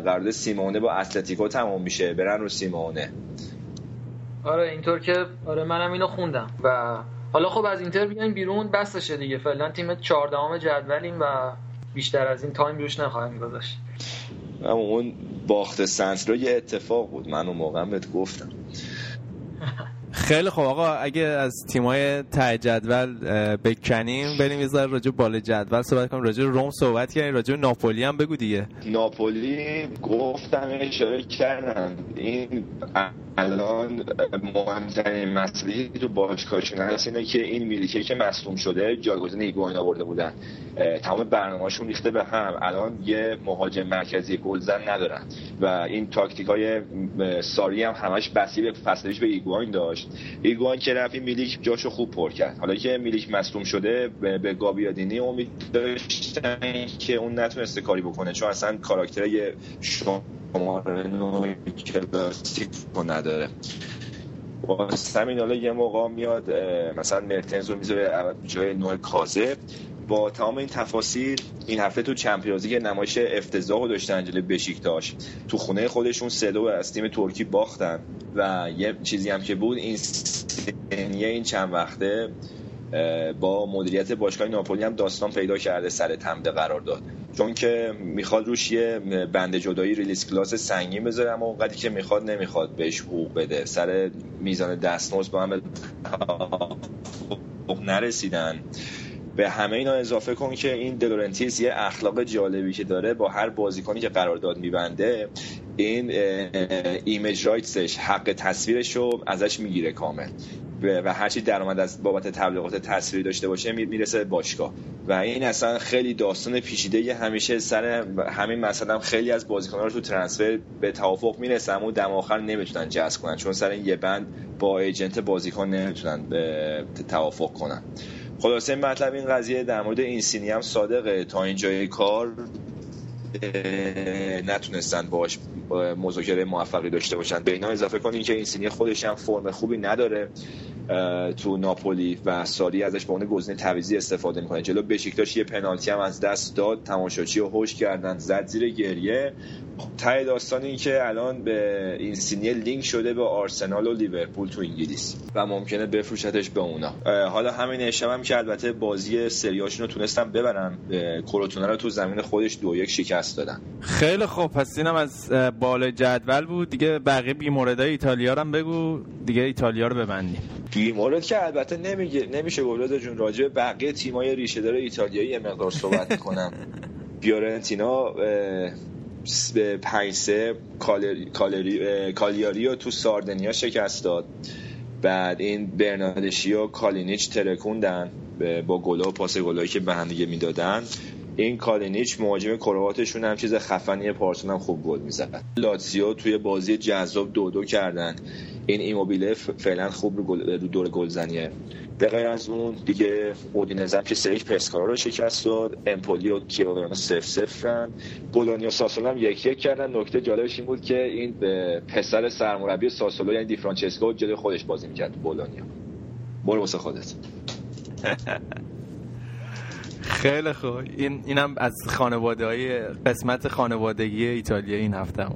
قرارداد سیمونه با اتلتیکو تمام میشه برن رو سیمونه. آره اینطور که آره منم اینو خوندم و حالا خب از اینتر بیاین بیرون بسشه دیگه، فعلا تیم چهاردهم جدولیم و بیشتر از این تایم روش نخواهم گذاشت. اما اون باخت سنسرو یه اتفاق بود، من اون موقعم بهت گفتم. خیلی خوب آقا، اگه از تیم‌های ته جدول بکنیم بریم یه ذره راجع به بالای جدول صحبت کنیم. راجع به روم صحبت کردیم، راجع به ناپولی هم بگو دیگه. ناپولی گفتم اشاره کردم، این الان مهمترین مسئله تو باشگاهشون هست اینه که این میلیکه که مصدوم شده جایگزین ایگوین آورده بودن، تمام برنامه‌شون ریخته به هم، الان یه مهاجم مرکزی گلزن ندارن و این تاکتیک‌های ساری هم همش بسیج فصلش به ایگوین داشت. ایگوان که رفت این میلیک جاشو خوب پر کرد. حالا که میلیک مصدوم شده به گابیادینی امید داشتن که اون نتونسته کاری بکنه، چون اصلا کاراکتر یه شماره نوعی کلاسیک رو نداره. واسه همین حالا یه موقع میاد مثلا مرتنز رو میذاره جای نوع کاذب. با تمام این تفاصیل این هفته تو چمپیونز لیگ نمایش افتضاحو داشتن جلوی بشیکتاش، تو خونه خودشون سه دو از تیم ترکی باختن و یه چیزی هم که بود این سنیه این چند وقته با مدیریت باشگاه ناپولی هم داستان پیدا کرده سر تمده قرار داد، چون که میخواد روش یه بند جدایی ریلیز کلاس سنگین بذاره اما اونقدری که میخواد نمیخواد بهش حقوق بده، سر میزان دستمزد با هم نرسیدن. به همه اینا اضافه کن که این دلورنتیس یه اخلاق جالبی که داره، با هر بازیکنی که قرارداد میبنده این ایمیج رایتسش، حق تصویرش رو ازش میگیره کامل و هرچی درآمد از بابت تبلیغات تصویری داشته باشه میرسه به باشگاه و این اصلا خیلی داستان پیچیده یه همیشه سر همین مثلا خیلی از بازیکن‌ها رو تو ترانسفر به توافق میرسن اما دم آخر نمیتونن جذب کنن، چون سر این یه بند با ایجنت بازیکن نمیتونن به توافق کنن. خلاصه مطلب این قضیه در مورد این سینی هم صادقه، تا اینجای کار نتونستن باش مذاکره موفقی داشته باشن. به اینا اضافه کنین که این سینی خودش هم فرم خوبی نداره تو ناپولی و ساری ازش به عنوان گزینه تعویضی استفاده میکنه. جلو بشیکتاش یه پنالتی هم از دست داد، تماشاچی رو هوش کردن، زد زیر گریه. ته داستان این که الان به این سینی لینک شده به آرسنال و لیورپول تو انگلیس و ممکنه بفروشتش به اونا. حالا همین شبم که البته بازی سریاشون رو تونستن ببرن، کروتونه رو تو زمین خودش دو یک شکست دادن. خیلی خوب، پس اینم از بالای جدول بود دیگه. بقیه بیموردای ایتالیا رو هم بگو دیگه، ایتالیا رو ببندیم. بیمورد که البته نمیگه نمیشه گلوزا جون، راجع بقیه تیمای ریشه دار ایتالیایی یه مقدار صحبت کنم. فیورنتینا به پنج سه کالری کالری کالیاریو تو ساردنیا شکست داد. بعد این برناردشی و کالینیچ ترکوندن با گلا و پاس گلایی که به هم دیگه میدادن. این کالینیچ مهاجم کرواتشون هم چیز خفنیه، پارسون هم خوب گل میزد. لاتزیو توی بازی جذاب دو دو کردن. این ایموبیله فعلا خوب رو دور گلزنیه. به غیر از اون دیگه اودینزه که سریج پسکارا رو شکست داد، امپولی و کیویانو صفر صفر رن، بولونیا ساسولو هم یک یک کردن. نکته جالبش این بود که این پسر سرمربی ساسولو یعنی دی فرانچسکو جلوی خودش بازی می‌کرد بولونیا. برو واسه خودت. خیلی خوب، این اینم از خانواده‌های قسمت خانوادگی ایتالیا این هفته هم.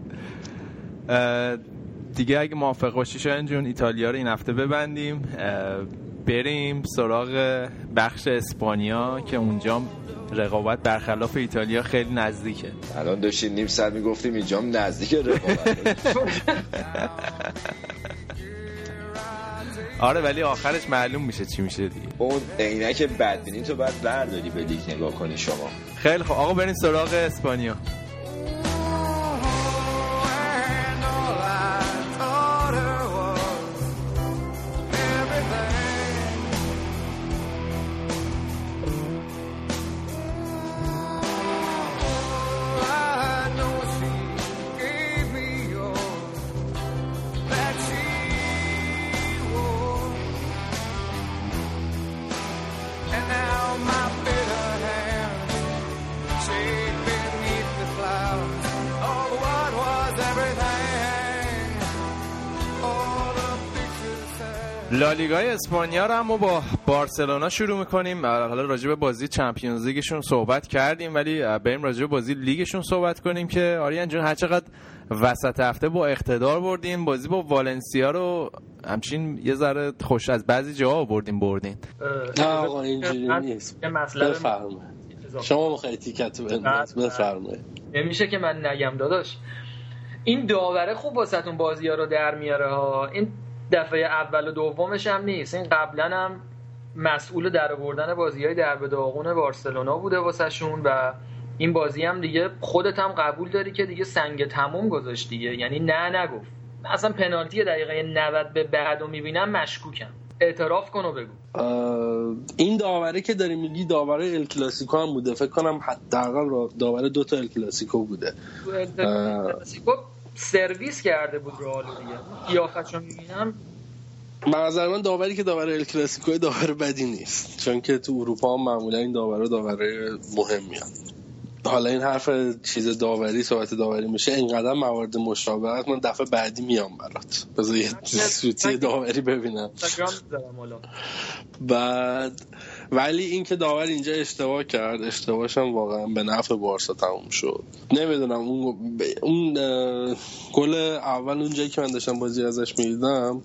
دیگه اگه موافق باشی شاید جون ایتالیا رو این هفته ببندیم، بریم سراغ بخش اسپانیا که اونجا رقابت برخلاف ایتالیا خیلی نزدیکه. الان داشتیم نیم ساعت میگفتیم اینجا نزدیک رقابت. آره ولی آخرش معلوم میشه چی میشه دیگه. اون عینک بدبینی تو بعد برداری به لیگ نگاه کنی شما. خیلی خب آقا بریم سراغ اسپانیا. لالیگای اسپانیا رو هم با بارسلونا شروع میکنیم. حالا راجع به بازی چمپیونز لیگشون صحبت کردیم ولی بریم راجع به بازی لیگشون صحبت کنیم که آریان جون هرچقدر وسط هفته با اقتدار بردیم، بازی با والنسیا رو همچین یه ذره خوش از بعضی جاها بردیم بردین. نه آقا اینجوری نیست، بفرمایید شما بخواید تیکتو بفرمایید. نمیشه که من نگم داداش، این داوره خوب واسهتون بازی‌ها رو در میاره ها. این دفعه اول و دومش هم نیست، این قبلا هم مسئول درآوردن بازی‌های درب داغون بارسلونا بوده واسهشون و این بازی هم دیگه خودت هم قبول داری که دیگه سنگ تموم گذاشت دیگه، یعنی نه نگفت. اصلا پنالتی دقیقه نود به بعدو میبینم مشکوکم، اعتراف کن و بگو. این داوره که داری میگی داوره ال کلاسیکو هم بوده فکر کنم، حداقل داوره دو تا ال کلاسیکو بوده. ال کلاسیکو سرویس کرده بود رو حالو دیگه، قیافتشو میبینم منظر من داوری که داوره ال کلاسیکو داوره بدی نیست، چون که تو اروپا هم معمولا این داوره داوره مهمیه. حالا این حرف چیز داوری صحبت داوری میشه، اینقدر موارد مشابهت من دفعه بعدی میام برات، بذار یه سوتی داوری ببینم. بعد ولی این که داور اینجا اشتباه کرد، اشتباهش هم واقعا به نفع بارسا تموم شد. نمیدونم اون ب... اون گل اول اونجایی که من داشتم بازی ازش میدیدم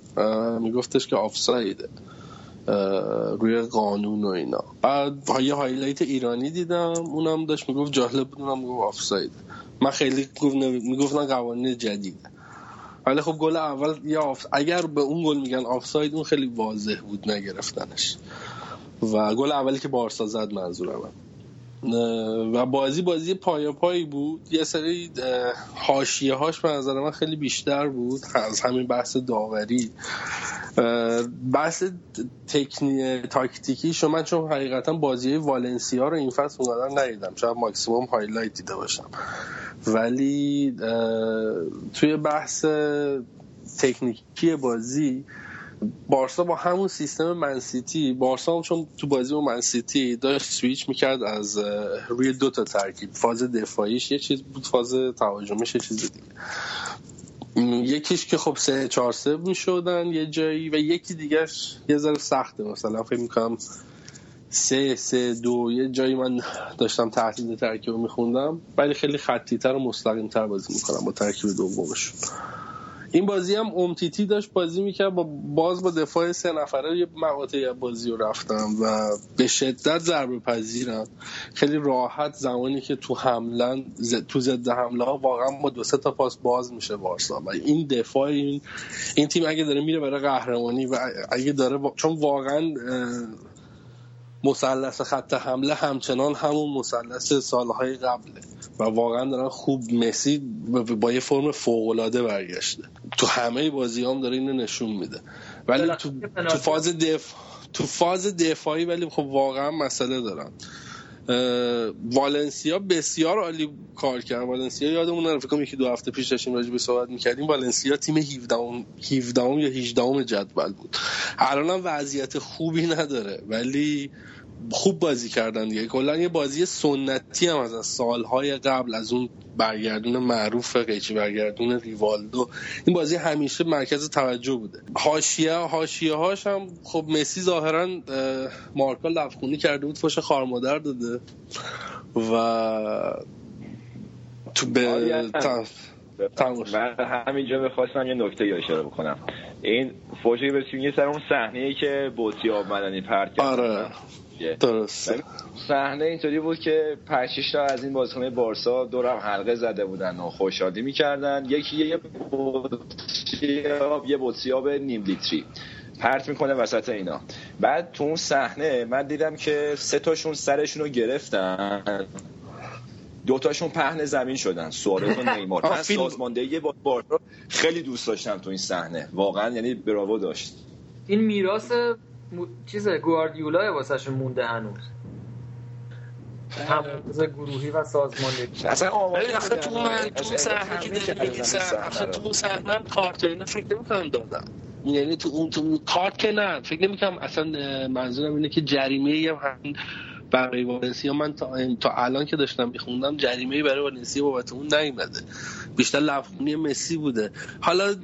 میگفتش که آفسایده روی قانون و اینا، بعد یه هایلایت ایرانی دیدم اونم داشت میگفت جالب بود، اونم میگفت آفساید. من خیلی میگفتن قوانین جدیده، ولی خب گل اول یا آف... اگر به اون گل میگن آفساید اون خیلی واضح بود نگرفتنش، و گل اولی که بارسا زد منظورم، و بازی بازی پایا پایی بود، یه سری حاشیه هاش به نظر من خیلی بیشتر بود از همین بحث داوری. بحث تکنیک تاکتیکی شما، من چون حقیقتا بازی والنسیا رو این فصل اونقدر ندیدم، شاید ماکسیمم هایلایت دیده باشم، ولی توی بحث تکنیکی بازی بارسا با همون سیستم منسیتی، بارسا هم چون تو بازی با منسیتی داشت سویچ میکرد از روی دو تا ترکیب، فاز دفاعیش یه چیز بود، فاز تهاجمیش یه چیز دیگه، یکیش که خب سه چهار سه میشدن یه جایی و یکی دیگهش یه ذره سخته، مثلا فکر میکنم سه سه دو یه جایی من داشتم تحلیل ترکیب رو میخوندم، ولی خیلی خطی تر و مستقیم تر بازی میکنم با ترکیب دومش. این بازی هم امتیتی داشت بازی میکرد با باز با دفاع سه نفره، یه مقاطعی بازی رو رفتم و به شدت ضربه پذیرن، خیلی راحت زمانی که تو حملن زد، تو ضد حمله ها واقعا با دو سه تا پاس باز میشه بارسا، و این دفاع این, این تیم اگه داره میره برای قهرمانی و اگه داره با... چون واقعا مثلث خط حمله همچنان همون مثلث سالهای قبله و واقعا دارن خوب، مسی با یه فرم فوق‌العاده برگشته، تو همه بازی‌ها هم داره اینو نشون میده، ولی تو تو فاز دفاع تو فاز دفاعی ولی خب واقعا مسئله دارن. والنسیا بسیار عالی کار کرد. والنسیا یادمون نره، فکر کنم یکی دو هفته پیش داشتیم راجع به صحبت می‌کردیم، والنسیا تیم هفدهم یا هجدهم جدول بود، الانم وضعیت خوبی نداره ولی خوب بازی کردن دیگه. کلا یه بازی سنتی هم از سالهای قبل، از اون برگردون معروف قیچی برگردون ریوالدو، این بازی همیشه مرکز توجه بوده. حاشیه حاشیه هاش هم خب مسی ظاهرا مارکا لبخونی کرده بود، فش خارمادر داده و تو به من همینجا بخواستم یه نکته اشاره بکنم، این فوجی بسیونی سر اون صحنه‌ای که بوتی آب مدنی پرت کرد. آره درست. صحنه اینطوری بود که پنج شش تا از این بازیکن‌های بارسا دورم حلقه زده بودن و خوشحالی می‌کردن، یکی یه بطری یه بطری آب نیم لیتری پرت می‌کنه وسط اینا. بعد تو اون صحنه من دیدم که سه تاشون سرشون رو گرفتن، دو تاشون پهن زمین شدن، سوارز و نیمار. من سازماندهی بارسا خیلی دوست داشتم تو این صحنه، واقعا یعنی براوو داشت. این میراث مو... چیزه گواردیولا واسش مونده هنوز، همون گروهی و سازماندهی. اصلا آماده اخه تو من تو صحنه که دیگه اصلا تو صحنه کارتون فکر نمی‌کنم دادم، یعنی تو اون تو کارت که نه فکر نمی‌کنم، اصلا منظورم اینه که جریمه‌ای هم برای والنسیا من تا تا الان که داشتم می‌خوندم جریمه‌ای برای والنسیا بابت اون نیومده، بیشتر لفظی مسی بوده. حالا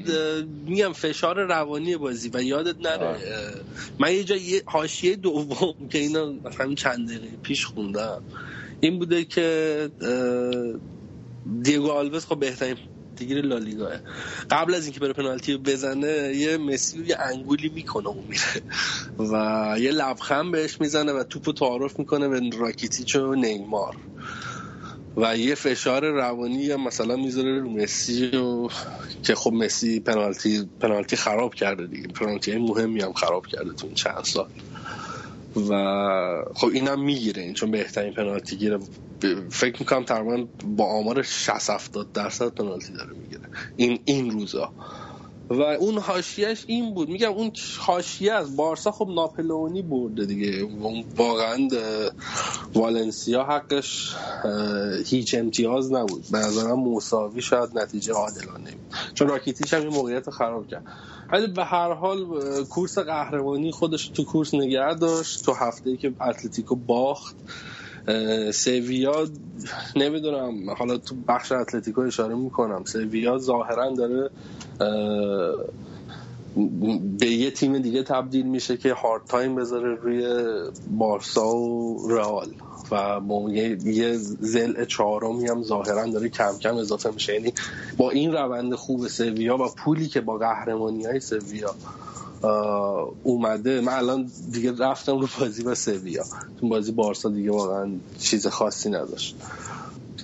میگم فشار روانی بازی و یادت نره آه. من یه جای حاشیه دوم که اینا همین چند دقیقه پیش خوندم این بوده که دیگو آلوز خب بهترین دیگه لالیگا قبل از اینکه بره پنالتی بزنه یه مسی یه انگولی میکنه و میره و یه لبخند بهش میزنه و توپو تعارف میکنه به راکیتیچ و نیمار و یه فشار روانی مثلا میذاره رو مسی و... که خب مسی پنالتی پنالتی خراب کرده دیگه، پنالتی مهمی هم خراب کرده تو چند سال و خب اینم میگیره، این چون بهترین پنالتی گیره فکر میکنم تقریبا با آمار شصت هفتاد درصد پنالتی داره میگیره این این روزا. و اون حاشیهش این بود، میگم اون حاشیه از بارسا خب ناپلئونی برده دیگه، واقعا والنسیا حقش هیچ امتیاز نبود، به نظرم مساوی شاید نتیجه عادلانه بود چون راکیتیش هم این موقعیت خراب کرد، ولی به هر حال کورس قهرمانی خودش تو کورس نگه داشت. تو هفته‌ای که اتلتیکو باخت سویا، نمیدونم حالا تو بخش اتلتیکو اشاره میکنم، سویا ظاهرا داره به یه تیم دیگه تبدیل میشه که هارد تایم بذاره روی بارسا و رئال و با یه زل چهارمی هم ظاهرا داره کم کم اضافه میشه، یعنی با این روند خوب سویا و پولی که با قهرمانی‌های سویا اومده، من الان دیگه رفتم رو بازی با سویا، تو بازی بارسا دیگه واقعا چیز خاصی نداشت.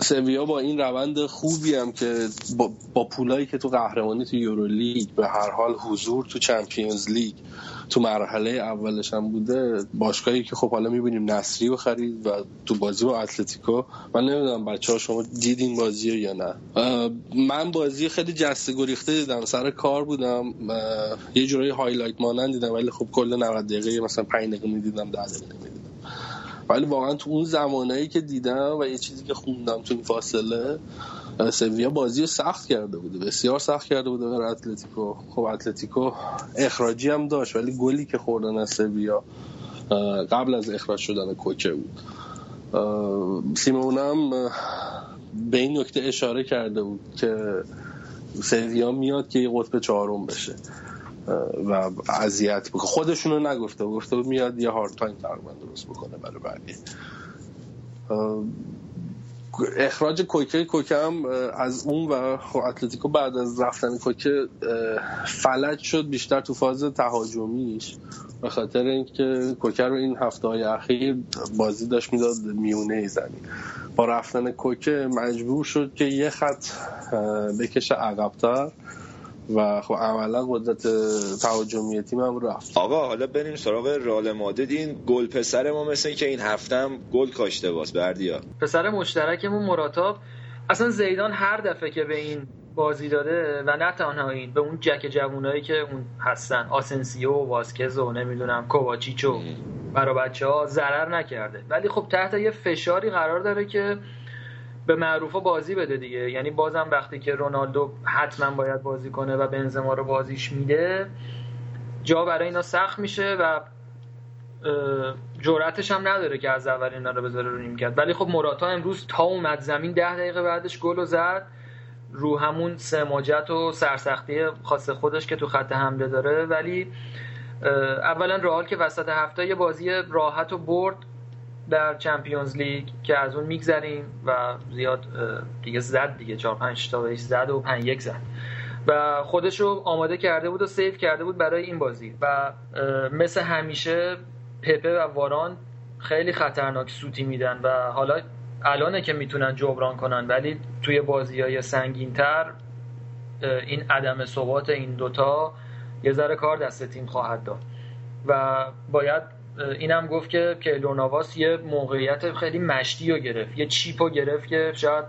سویا با این روند خوبی هم که با, با پولایی که تو قهرمانی تو یورو لیگ، به هر حال حضور تو چمپیونز لیگ تو مرحله اولش هم بوده، باشگاهی که خب حالا میبینیم نصری رو خرید و تو بازی با اتلتیکو، من نمیدونم بچه‌ها شما دیدین بازی رو یا نه، من بازی خیلی جسته گریخته دیدم، سر کار بودم یه جورایی هایلایت مانند دیدم، ولی خب کل نود دقیقه مثلا پنج دقیقه میدیدم ده دقیقه میدیدم، ولی واقعا تو اون زمانایی که دیدم و یه چیزی که خوندم تو این فاصله، سویا بازی رو سخت کرده بوده، بسیار سخت کرده بوده برای اتلتیکو. خب اتلتیکو اخراجی هم داشت، ولی گلی که خوردن از سویا قبل از اخراج شدن کوچه بود. سیمون هم به این نکته اشاره کرده بود که سویا میاد که یه قطب چهارم بشه و اذیت بکنه، خودشونو نگفته، گفته میاد یه هارد تایم تقریبا درست بکنه برای بعدی. اخراج کوکه کوکه هم از اون و خب اتلتیکو بعد از رفتن کوکه فلج شد بیشتر تو فاز تهاجمیش، به خاطر اینکه کوکه رو این هفته‌های اخیر بازی داشت میداد میونه زمین، با رفتن کوکه مجبور شد که یه خط بکشه عقب‌تر و خب عملا قدرت تهاجمی تیم هم رفت. آقا حالا بریم سراغ رئال مادرید، این گل پسر ما مثل که این هفته هم گل کاشته باز بردیا، پسر مشترکمون مراتاب. اصلا زیدان هر دفعه که به این بازی داده و نه تنها این، به اون جک جوونایی که اون هستن آسنسیو و واسکز و نمیدونم کوواچیچ و برا بچه‌ها ضرر نکرده، ولی خب تحت یه فشاری قرار داره که به معروفه بازی بده دیگه، یعنی بازم وقتی که رونالدو حتما باید بازی کنه و بنزما رو بازیش میده، جا برای اینا سخت میشه و جرأتش هم نداره که از اول اینا رو بذاره رو نیمکت. ولی خب موراتا امروز تا اومد زمین ده دقیقه بعدش گل زد، رو همون سماجت و سرسختی خاص خودش که تو خط حمله داره. ولی اولا رئال که وسط هفته یه بازی راحت و برد در چمپیونز لیگ که از اون میگذریم و زیاد دیگه زد دیگه چهار پنج تا بهش زد و پنج یک زد و خودشو آماده کرده بود و سیو کرده بود برای این بازی. و مثل همیشه پپه و واران خیلی خطرناک سوتی میدن و حالا الانه که میتونن جبران کنن، ولی توی بازی‌های سنگین‌تر این عدم ثبات این دوتا یه ذره کار دست تیم خواهد داد. و باید اینم گفت که کیلوناواس یه موقعیت خیلی مشتی رو گرفت، یه چیپ رو گرفت که شاید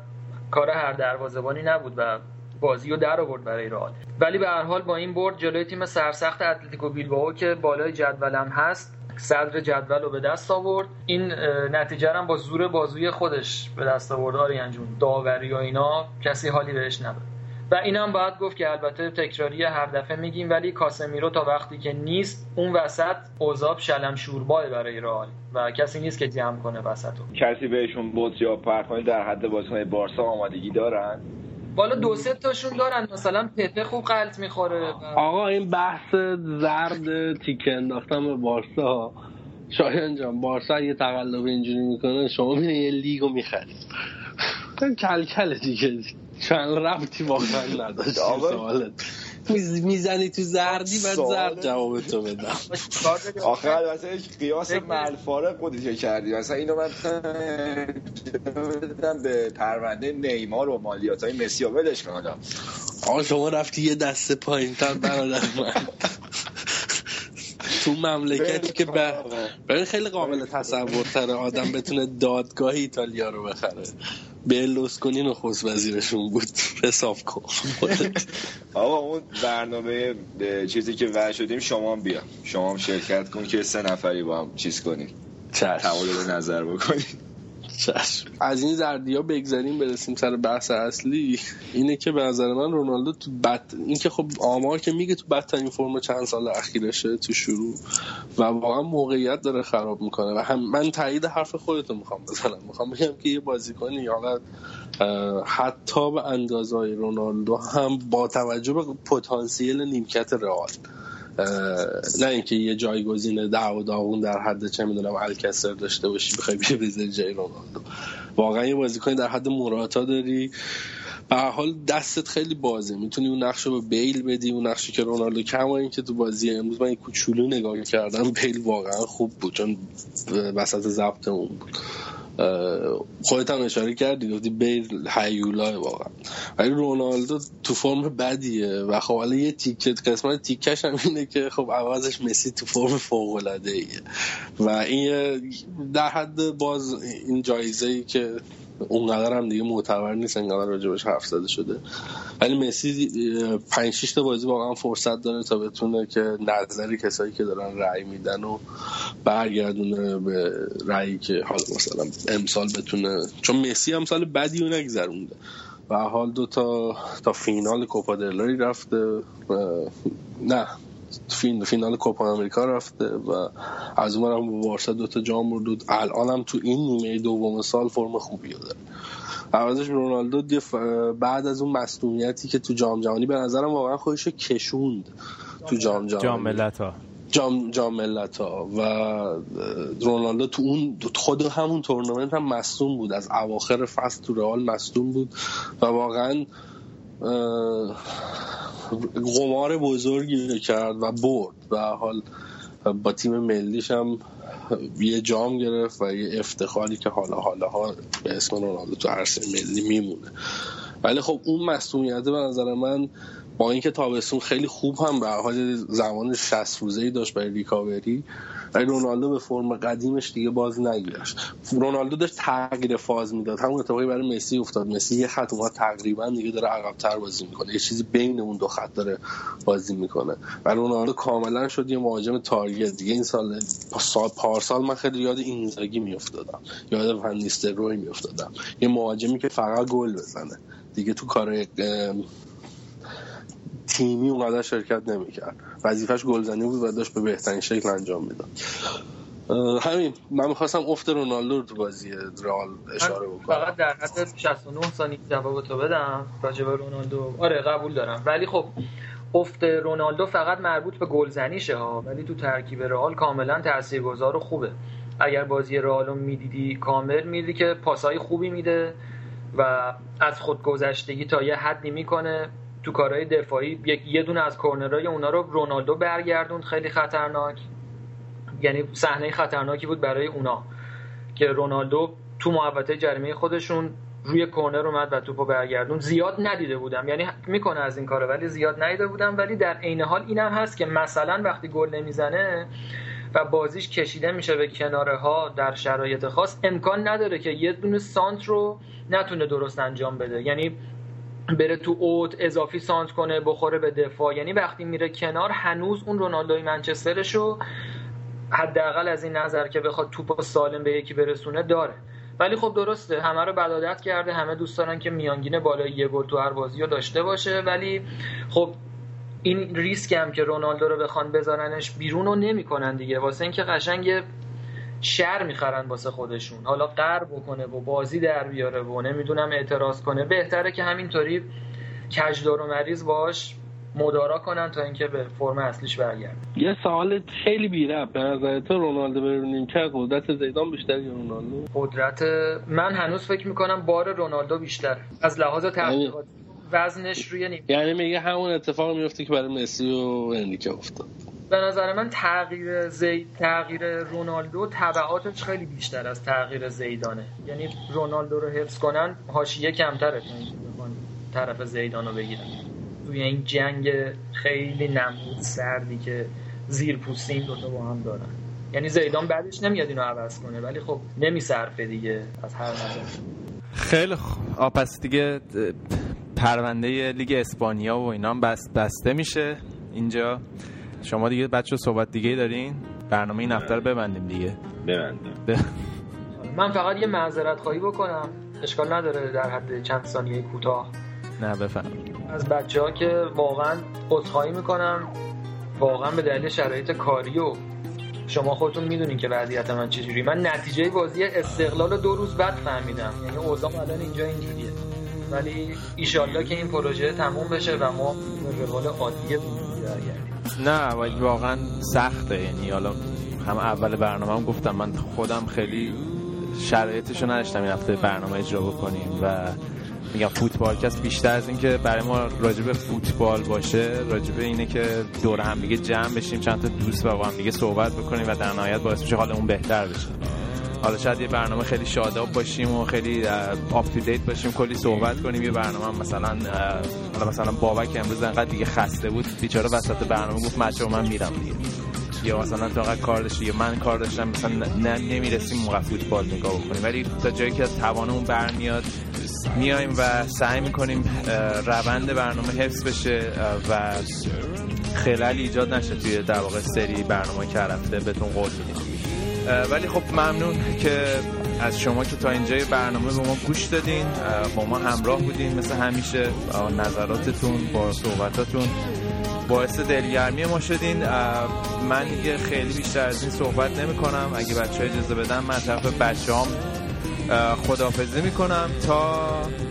کار هر دروازه‌بانی نبود و بازی رو در آورد برای رئال. ولی به هر حال با این برد جلوی تیم سرسخت اتلتیکو بیلبائو که بالای جدولم هست صدر جدول رو به دست آورد، این نتیجه رو هم با زور بازوی خودش به دست آورد. آریان جون داوری و اینا کسی حالی بهش نداد و اینم باید گفت که البته تکراری هر دفعه میگیم، ولی کاسمیرو تا وقتی که نیست اون وسط عذاب شلم شوربای برای رئال و کسی نیست که جمع کنه وسطو، کسی بهشون بوت یا پرخونی در حد بازیکن بارسا آمادگی دارن، بالا دو سه تاشون دارن، مثلا پپه خوب غلط میخوره. آقا این بحث زرد تیک انداختن به بارسا، شایان جان بارسا یه تقلب اینجوری میکنه شما میرین یه لیگو میخرید، کلکل دیگه چند ربطی واقعا نداشت سوالت، میزنی تو زردی بعد زرد جوابتو بدم. آخه البته قیاس ملفارق بودی که کردی، مثلا اینو من بدم به پرونده نیمار و مالیات های مسی و ولش کنم. آقا شما رفتی یه دسته پایین‌تر برادر من. تو مملکتی که برای خیلی قابل تصورتره آدم بتونه دادگاه ایتالیا رو بخره. برلوسکونی نخست وزیرشون بود، حساب کن. آقا اون برنامه چیزی که وعده شدیم شما هم بیا، شما هم شرکت کن که سه نفری با هم چیز کنیم، تبادل نظر بکنیم. چشم. از این زردیا بگذاریم برسیم سر بحث اصلی. اینه که به نظر من رونالدو تو بد این که خب آمار که میگه تو بدترین فرم چند سال اخیرشه تو شروع و واقعا موقعیت داره خراب میکنه و هم من تایید حرف خودتو میخوام بزنم، میخوام بگم که یه بازیکنی یا حتی به اندازه‌ی رونالدو هم با توجه به پتانسیل نیمکت رئال، نه اینکه یه جایگزین دعوا داغون در حد چه میدونم الکسر داشته باشی بخوای بیا بزنی جای رونالدو، واقعا یه بازیکن در حد موراتا داری. به هر حال دستت خیلی بازه، میتونی اون نقش رو به بیل بدی، اون نقشی که رونالدو کما این که تو بازی امروز من کوچولو نگاه کردم بیل واقعا خوب بود چون وسط ضبطمون بود، خودت هم اشاره کردی گفتی بیل هیولاه واقعا، ولی رونالدو تو فرم بدیه و خب الان یه تیکت قسمت تیکش هم اینه که خب عوضش مسی تو فرم فوق العاده ایه و این در حد باز این جایزه‌ای که اونقدر هم دیگه معتبر نیست، انقدر راجبش حرف زده شده، ولی مسی پنج شش تا بازی واقعا فرصت داره تا بتونه که نظری کسایی که دارن رأی میدن و برگردونه به رأیی که حالا مثلا امسال بتونه، چون مسی هم سال بدی رو نگذرونده و حال دو تا تا فینال کوپا دلری رفته نه فین فینال کوپا آمریکا رفته و از اون هم با بارسا دو تا جام برد، الان هم تو این نیمه دوم سال فرم خوبی داره. عوضش رونالدو بعد از اون مصدومیتی که تو جام جهانی به نظرم واقعا خودش کشوند تو جام جهانی جام ملت‌ها جام جام ملت‌ها و رونالدو تو اون خود همون تورنمنت هم مصدوم بود، از اواخر فصل تو رئال مصدوم بود و واقعا قمار بزرگی کرد و برد و حال با تیم ملیش هم یه جام گرفت و یه افتخاری که حالا حالا ها به اسم رونالدو تو عرصه ملی میمونه. ولی خب اون مصونیت به نظر من با اینکه تابستون خیلی خوب هم به حال زمان شصت روزه‌ای داشت برای ریکاوری، ولی رونالدو به فرم قدیمش دیگه باز نگشت. رونالدو داشت تغییر فاز میداد، همون اتفاقی برای مسی افتاد، مسی یه خط اونها تقریبا دیگه داره عقب‌تر بازی میکنه، یه چیزی بین اون دو خط داره بازی میکنه و رونالدو کاملا شد یه مهاجم تارگت دیگه. این سال سال پارسال من خیلی یاد اینزاگی میافتادم، یاد فن نیستلروی میافتادم، یه مهاجمی که فقط گل بزنه دیگه، تو کارهای تیمی اونقدر شرکت نمیکرد، وظیفش گلزنی بود و داشت به بهترین شکل انجام میداد. همین من میخواستم افت رونالدو رو تو بازی رئال اشاره بکنم. فقط در حد شصت و نه ثانیه جواب تو بدم راجع به رونالدو. آره قبول دارم، ولی خب افت رونالدو فقط مربوط به گلزنیشه ها، ولی تو ترکیب رئال کاملا تاثیرگذار و خوبه. اگر بازی رئال رو میدیدی کامل میدیدی که پاسای خوبی میده و از خودگذشتگی تا یه حدی میکنه تو کارهای دفاعی، یه دونه از کورنرهای اونا رو رونالدو برگردوند، خیلی خطرناک، یعنی صحنه خطرناکی بود برای اونا که رونالدو تو محوطه جریمه خودشون روی کورنر اومد و توپو برگردوند. زیاد ندیده بودم، یعنی میکنه از این کارا ولی زیاد ندیده بودم، ولی در عین حال اینم هست که مثلا وقتی گل نمیزنه و بازیش کشیده میشه به کناره ها در شرایط خاص، امکان نداره که یه دونه سانتر رو نتونه درست انجام بده، یعنی بره تو اوت اضافی سانت کنه بخوره به دفاع، یعنی وقتی میره کنار هنوز اون رونالدوی منچسترشو حداقل از این نظر که بخواد توپ سالم به یکی برسونه داره. ولی خب درسته همه رو بدادت کرده، همه دوست دارن که میانگین بالای یه گل تو هر بازی رو داشته باشه، ولی خب این ریسک هم که رونالدو رو بخوان بذارنش بیرون رو نمیکنن دیگه، واسه اینکه قشنگ شر میخرن واسه خودشون، حالا قرب بکنه و بازی در بیاره و نمیدونم اعتراض کنه، بهتره که همینطوری کجدار و مریض باش مدارا کنن تا اینکه به فرم اصلیش برگرده. یه سوال خیلی بی‌ربط، به نظر تو رونالدو برونیم که قدرت زیدان بیشتره یا رونالدو؟ قدرت من هنوز فکر میکنم بار رونالدو بیشتره از لحاظ تحقیقات وزنش روی نیم، یعنی میگه همون اتفاق میفته که برای مسی و انریکه افتاد. به نظر من تغییر زید تغییر رونالدو تبعاتش خیلی بیشتر از تغییر زیدانه. یعنی رونالدو رو حفظ کنن حاشیه کمتره طرف زیدان رو بگیرن توی این جنگ خیلی نمود سردی که زیر پوست این دوتا با هم دارن. یعنی زیدان بعدش نمیاد اینو عوض کنه ولی خب نمیصرفه دیگه از هر نظر. خیلی خوب، پس دیگه پرونده لیگ اسپانیا و اینا هم بست بسته میشه اینجا. شما دیگه بچه صحبت دیگه دارین؟ برنامه این هفته رو ببندیم دیگه. ببندیم. من فقط یه معذرت خواهی بکنم، اشکال نداره در حد چند ثانیه کوتاه. نه بفرمایید. از بچه‌ها که واقعا عذرخواهی میکنم، واقعا به دلیل شرایط کاری و شما خودتون میدونین که وضعیت من چجوری. من نتیجه بازی استقلال رو دو روز بعد فهمیدم. یعنی اوضاع الان اینجا اینجوریه. ولی ایشالله که این پروژه تموم بشه و ما به حال عادیه برگردیم. نه ولی واقعا سخته. یعنی حالا هم اول برنامه‌ام گفتم من خودم خیلی شرایطشو نداشتم این هفته برنامه اجرا بکنیم و میگم فوتبالکست بیشتر از این که برای ما راجب فوتبال باشه راجب اینه که دور هم دیگه جمع بشیم، چند تا دوست با هم دیگه صحبت بکنیم و در نهایت باعث بشه حالمون بهتر بشه. حالا شاید یه برنامه خیلی شاداب باشیم و خیلی آپ تو دیت باشیم، کلی صحبت کنیم. یه برنامه هم مثلا حالا مثلا بابک امروز انقدر دیگه خسته بود بیچاره وسط برنامه گفت بچه‌ها من میرم دیگه، یا مثلا تا انقدر کار داشت یا من کار داشتم مثلا نه نمیرسیم موقع فوتبال نگاه بکنیم. ولی تا جایی که از توانمون برمیاد میایم و سعی میکنیم روند برنامه حفظ بشه و خلل ایجاد نشه توی در واقع سری برنامه که رفته بهتون قول میدیم. ولی خب ممنون که از شما که تا اینجای برنامه با ما گوش دادین، با ما همراه بودین. مثل همیشه نظراتتون با صحبتاتون باعث دلگرمی ما شدین. من دیگه خیلی بیشتر از این صحبت نمی کنم. اگه بچه های اجازه بدن من طرف بچه هم خداحافظی میکنم تا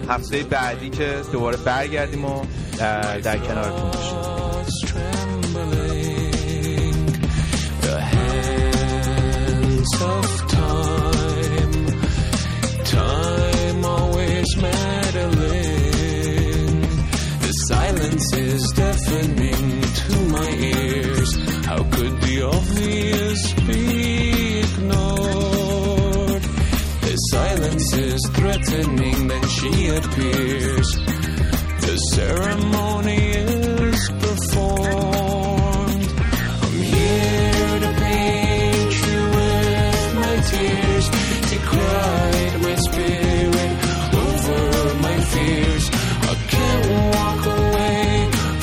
هفته بعدی که دوباره برگردیم و در کنارتون باشیم. Silence is threatening, then she appears. The ceremony is performed. I'm here to paint you with my tears, to cry my spirit over my fears. I can't walk away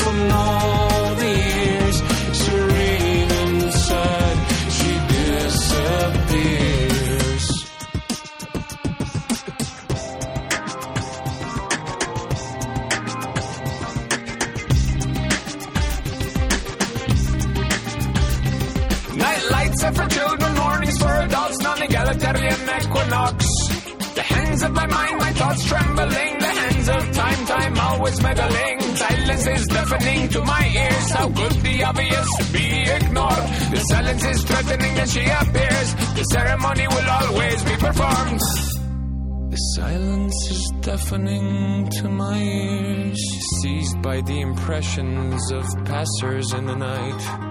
from all the years. Serene inside, she disappears. Egalitarian equinox. The hands of my mind, my thoughts trembling. The hands of time, time always meddling. Silence is deafening to my ears. How could the obvious be ignored? The silence is threatening and she appears. The ceremony will always be performed. The silence is deafening to my ears. Seized by the impressions of passers in the night.